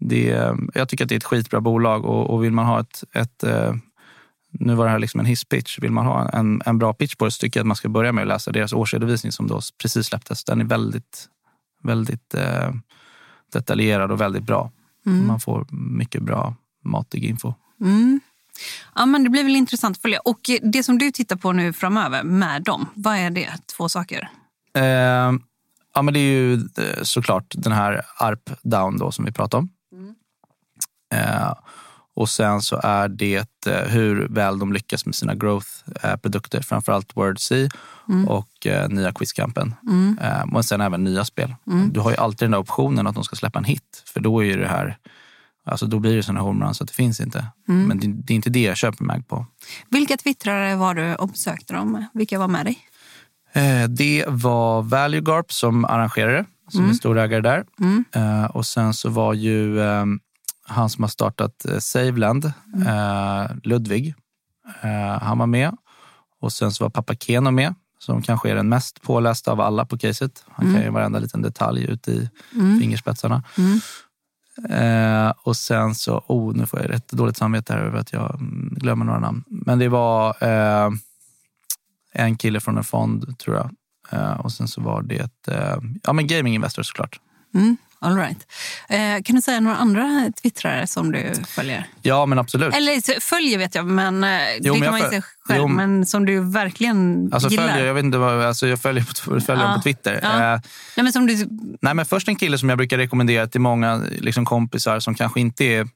det, jag tycker att det är ett skitbra bolag. Och, och vill man ha ett... ett eh, nu var det här liksom en hisspitch. Vill man ha en, en bra pitch på det så tycker jag att man ska börja med att läsa deras årsredovisning som då precis släpptes. Den är väldigt, väldigt eh, detaljerad och väldigt bra. Mm. Man får mycket bra matig info. Mm. Ja, men det blir väl intressant att följa. Och det som du tittar på nu framöver med dem, vad är det? Två saker? Eh, ja, men det är ju såklart den här A R P-down då som vi pratar om. Mm. Eh, Och sen så är det hur väl de lyckas med sina growth-produkter. Framförallt WordC mm. och eh, nya Quizkampen. Mm. Eh, och sen även nya spel. Mm. Du har ju alltid den där optionen att de ska släppa en hit. För då är det här... Alltså då blir det sådana homerun så att det finns inte. Mm. Men det, det är inte det jag köper mag på. Vilka twittrare var du och besökte dem? Vilka var med dig? Eh, det var ValueGarp som arrangerare. Som mm. är storägare där. Mm. Eh, och sen så var ju... Eh, Han som har startat Saveland, mm. eh, Ludvig, eh, han var med. Och sen så var Papa Keno med, som kanske är den mest pålästa av alla på caset. Han mm. kan ju varenda liten detalj ut i mm. fingerspetsarna. Mm. Eh, och sen så, oh nu får jag rätt dåligt samvete här över att jag glömmer några namn. Men det var eh, en kille från en fond tror jag. Eh, och sen så var det, eh, ja men gaming investor såklart. Mm. All right. Eh, kan du säga några andra twittrare som du följer? Ja, men absolut. Eller följer vet jag, men eh, jo, det kan man ju se själv. Jo, men som du verkligen alltså, gillar. Följer, jag vet inte vad, alltså jag följer på, följer ja. på Twitter. Ja. Eh, nej, men som du... nej, men först en kille som jag brukar rekommendera till många liksom, kompisar som kanske inte är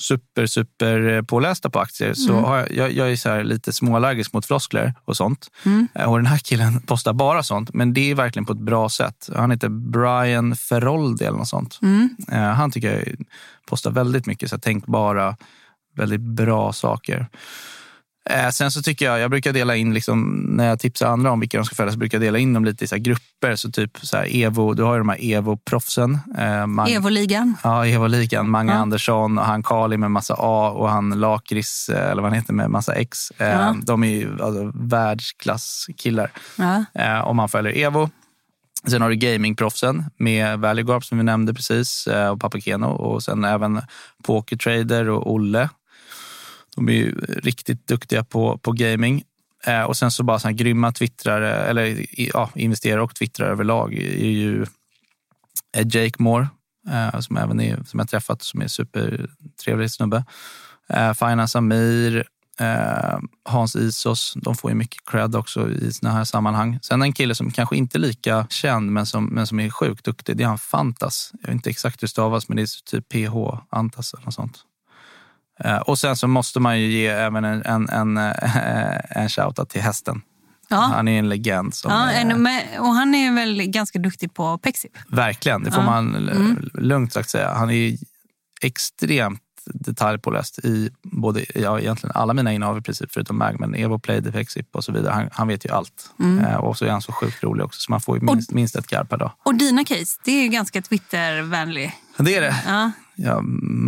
super, super pålästa på aktier. Mm. Så har jag, jag, jag är så här lite småallergisk mot floskler och sånt. Mm. Och den här killen postar bara sånt. Men det är verkligen på ett bra sätt. Han heter Brian Ferroldi eller något sånt. Mm. Uh, han tycker jag postar väldigt mycket så här tänkbara, väldigt bra saker. Eh, sen så tycker jag, jag brukar dela in liksom, när jag tipsar andra om vilka de ska följa så brukar jag dela in dem lite i så här grupper. Så typ så här Evo, du har ju de här Evo-proffsen. Eh, man, Evo-ligan. Ja, Evo-ligan. Mange ja. Andersson och han Kali med massa A och han Lakris, eller vad han heter, med massa X. Eh, ja. De är ju alltså, världsklasskillar. Ja. Eh, om man följer Evo. Sen har du gamingproffsen med ValueGarp som vi nämnde precis och Papa Keno och sen även PokerTrader och Olle. De är ju riktigt duktiga på, på gaming. Eh, och sen så bara så här grymma twittrare, eller ja, investerare och twittrare överlag är ju Jake Moore eh, som även är, som jag träffat som är supertrevlig snubbe. Eh, Finance Amir, eh, Hans Isos, de får ju mycket cred också i såna här sammanhang. Sen en kille som kanske inte är lika känd men som, men som är sjukt duktig, det är han Fantas. Jag vet inte exakt hur det stavas men det är typ P H Antas eller något sånt. Och sen så måste man ju ge även en, en, en, en shoutout till hästen. Ja. Han är en legend. Som ja, är... Och han är väl ganska duktig på Pexip. Verkligen, det får ja. man mm. lugnt sagt säga. Han är ju extremt detaljpåläst i både, ja, egentligen alla mina innehav i princip förutom Mag, men Evo, Plejd, Pexip och så vidare. Han, han vet ju allt. Mm. Och så är han så sjukt rolig också, så man får ju minst, och, minst ett garv per dag. Och dina case, det är ju ganska Twitter-vänlig. Det är det. Ja. Ja,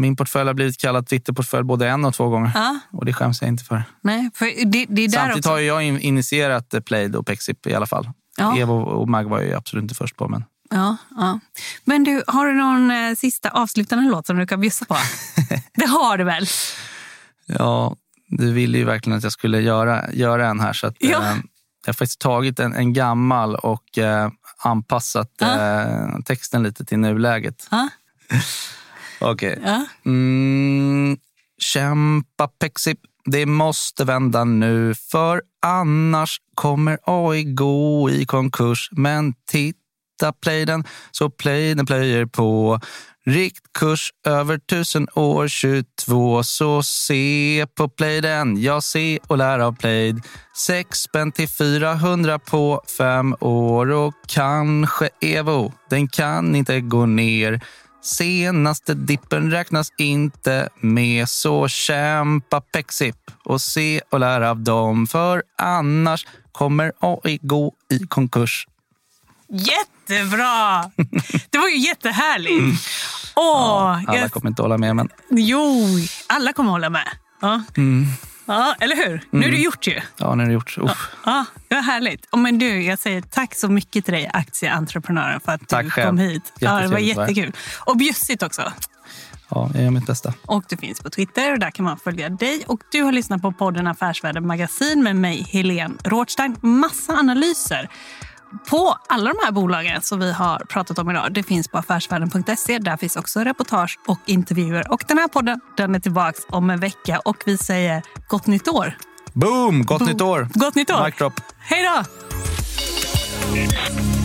min portfölj har blivit kallad Twitter-portfölj både en och två gånger. Ja. Och det skäms jag inte för. Nej, för det, det är där samtidigt också. Har jag in, initierat Plejd och Pexip i alla fall. Ja. Evo och Mag var jag ju absolut inte först på, men... Ja, ja. Men du, har du någon eh, sista avslutande låt som du kan bjussa på? Det har du väl? Ja, du ville ju verkligen att jag skulle göra, göra en här. Så att, ja. eh, jag har faktiskt tagit en, en gammal och eh, anpassat ja. eh, texten lite till nuläget. Ja. Okej. Okay. Ja. Mm, kämpa Pexip, det måste vända nu för annars kommer A I gå i konkurs. Men titta. Plejden, så Plejden plöjer på riktkurs över tusen år tjugotvå, så se på Plejden, jag ser och lär av Plejd. Sex spänn till fyrahundra på fem år och kanske Evo, den kan inte gå ner. Senaste dippen räknas inte med, så kämpa Pexip och se och lär av dem för annars kommer A I gå i konkurs. Jättebra! Det var ju jättehärligt. Mm. Åh, ja, alla jag... kommer inte hålla med, men... Jo, alla kommer hålla med. Ja, mm. ja eller hur? Mm. Nu är det gjort ju. Ja, nu är det gjort. Ja, ja, det var härligt. Och men du, jag säger tack så mycket till dig, aktieentreprenören, för att tack du själv. Kom hit. Ja, det var jättekul. Och bjussigt också. Ja, jag gör mitt bästa. Och du finns på Twitter och där kan man följa dig. Och du har lyssnat på podden Affärsvärlden Magasin med mig, Helen Rothstein. Massa analyser på alla de här bolagen som vi har pratat om idag. Det finns på affärsvärlden punkt se. Där finns också reportage och intervjuer. Och den här podden, den är tillbaka om en vecka. Och vi säger gott nytt år. Boom! Gott Boom. Nytt år! Gott nytt år! Hej då!